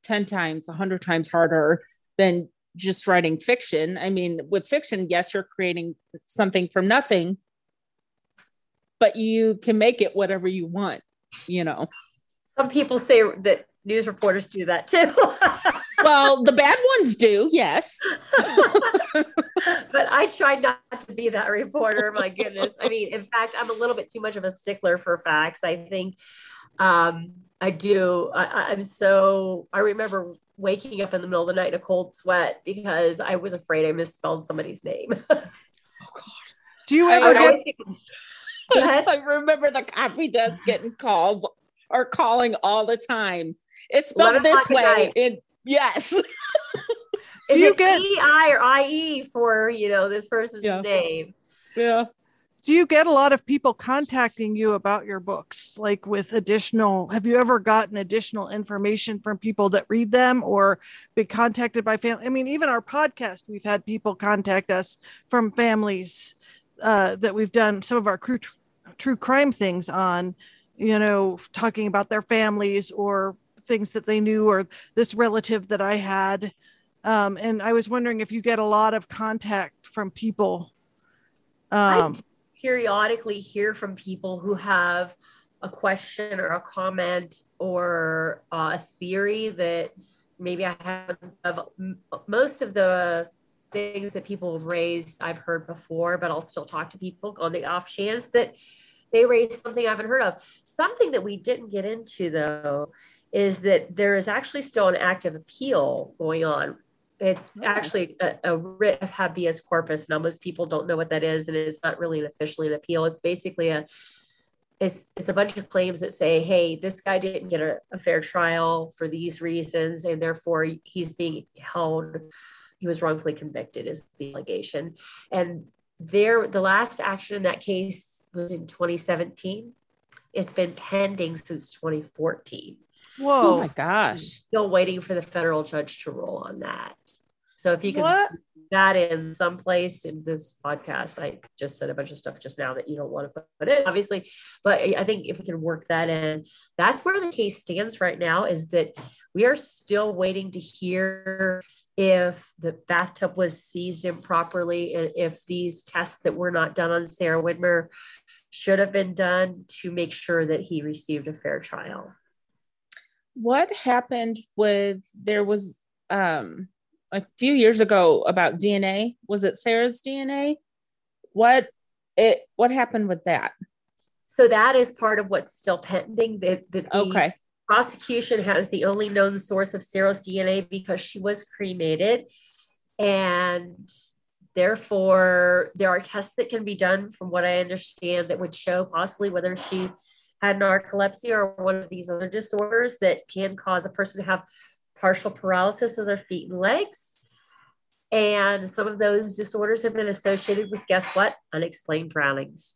10 times, 100 times harder than just writing fiction. I mean, with fiction, yes, you're creating something from nothing, but you can make it whatever you want. You know, some people say that news reporters do that too. Well, the bad ones do, yes. But I tried not to be that reporter. My goodness. I mean, in fact, I'm a little bit too much of a stickler for facts. I think I do. I remember waking up in the middle of the night in a cold sweat because I was afraid I misspelled somebody's name. Oh God. Do you ever I remember the copy desk getting calls or calling all the time. It's spelled this way. Yes. Do you get E-I or I-E for, you know, this person's name? Yeah. Do you get a lot of people contacting you about your books? Like with additional, have you ever gotten additional information from people that read them or been contacted by family? I mean, even our podcast, we've had people contact us from families that we've done some of our true crime things on, you know, talking about their families or things that they knew, or this relative that I had. And I was wondering if you get a lot of contact from people. I periodically hear from people who have a question or a comment or a theory that maybe I have. Of most of the things that people have raised, I've heard before, but I'll still talk to people on the off chance that they raise something I haven't heard of. Something that we didn't get into, though, is that there is actually still an active appeal going on. It's actually a writ of habeas corpus, and almost people don't know what that is, and it's not really officially an appeal. It's basically it's a bunch of claims that say, hey, this guy didn't get a fair trial for these reasons, and therefore he's being held. He was wrongfully convicted is the allegation. And the last action in that case was in 2017. It's been pending since 2014. Whoa. Oh my gosh. Still waiting for the federal judge to rule on that. So if you can put that in someplace in this podcast, I just said a bunch of stuff just now that you don't want to put in, obviously, but I think if we can work that in, that's where the case stands right now, is that we are still waiting to hear if the bathtub was seized improperly, and if these tests that were not done on Sarah Widmer should have been done to make sure that he received a fair trial. What happened with, there was a few years ago about DNA. Was it Sarah's DNA? What happened with that? So that is part of what's still pending. The prosecution has the only known source of Sarah's DNA because she was cremated. And therefore, there are tests that can be done, from what I understand, that would show possibly whether she had narcolepsy or one of these other disorders that can cause a person to have partial paralysis of their feet and legs. And some of those disorders have been associated with, guess what? Unexplained drownings.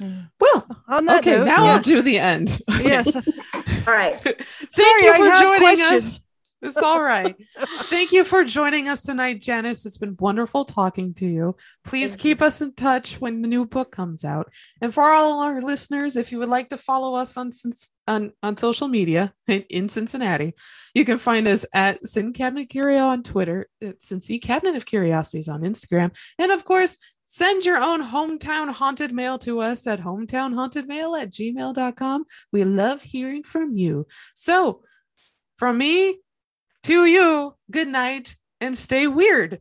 Well, on that note, now I'll do the end. Yes. All right. Thank you for joining us. It's all right. Thank you for joining us tonight, Janice. It's been wonderful talking to you. Please keep us in touch when the new book comes out. And for all our listeners, if you would like to follow us on social media in Cincinnati, you can find us at Cinc Cabinet Curio on Twitter, at Cincy Cabinet of Curiosities on Instagram, and of course, send your own hometown haunted mail to us at hometownhauntedmail@gmail.com. We love hearing from you. So from me to you, good night and stay weird.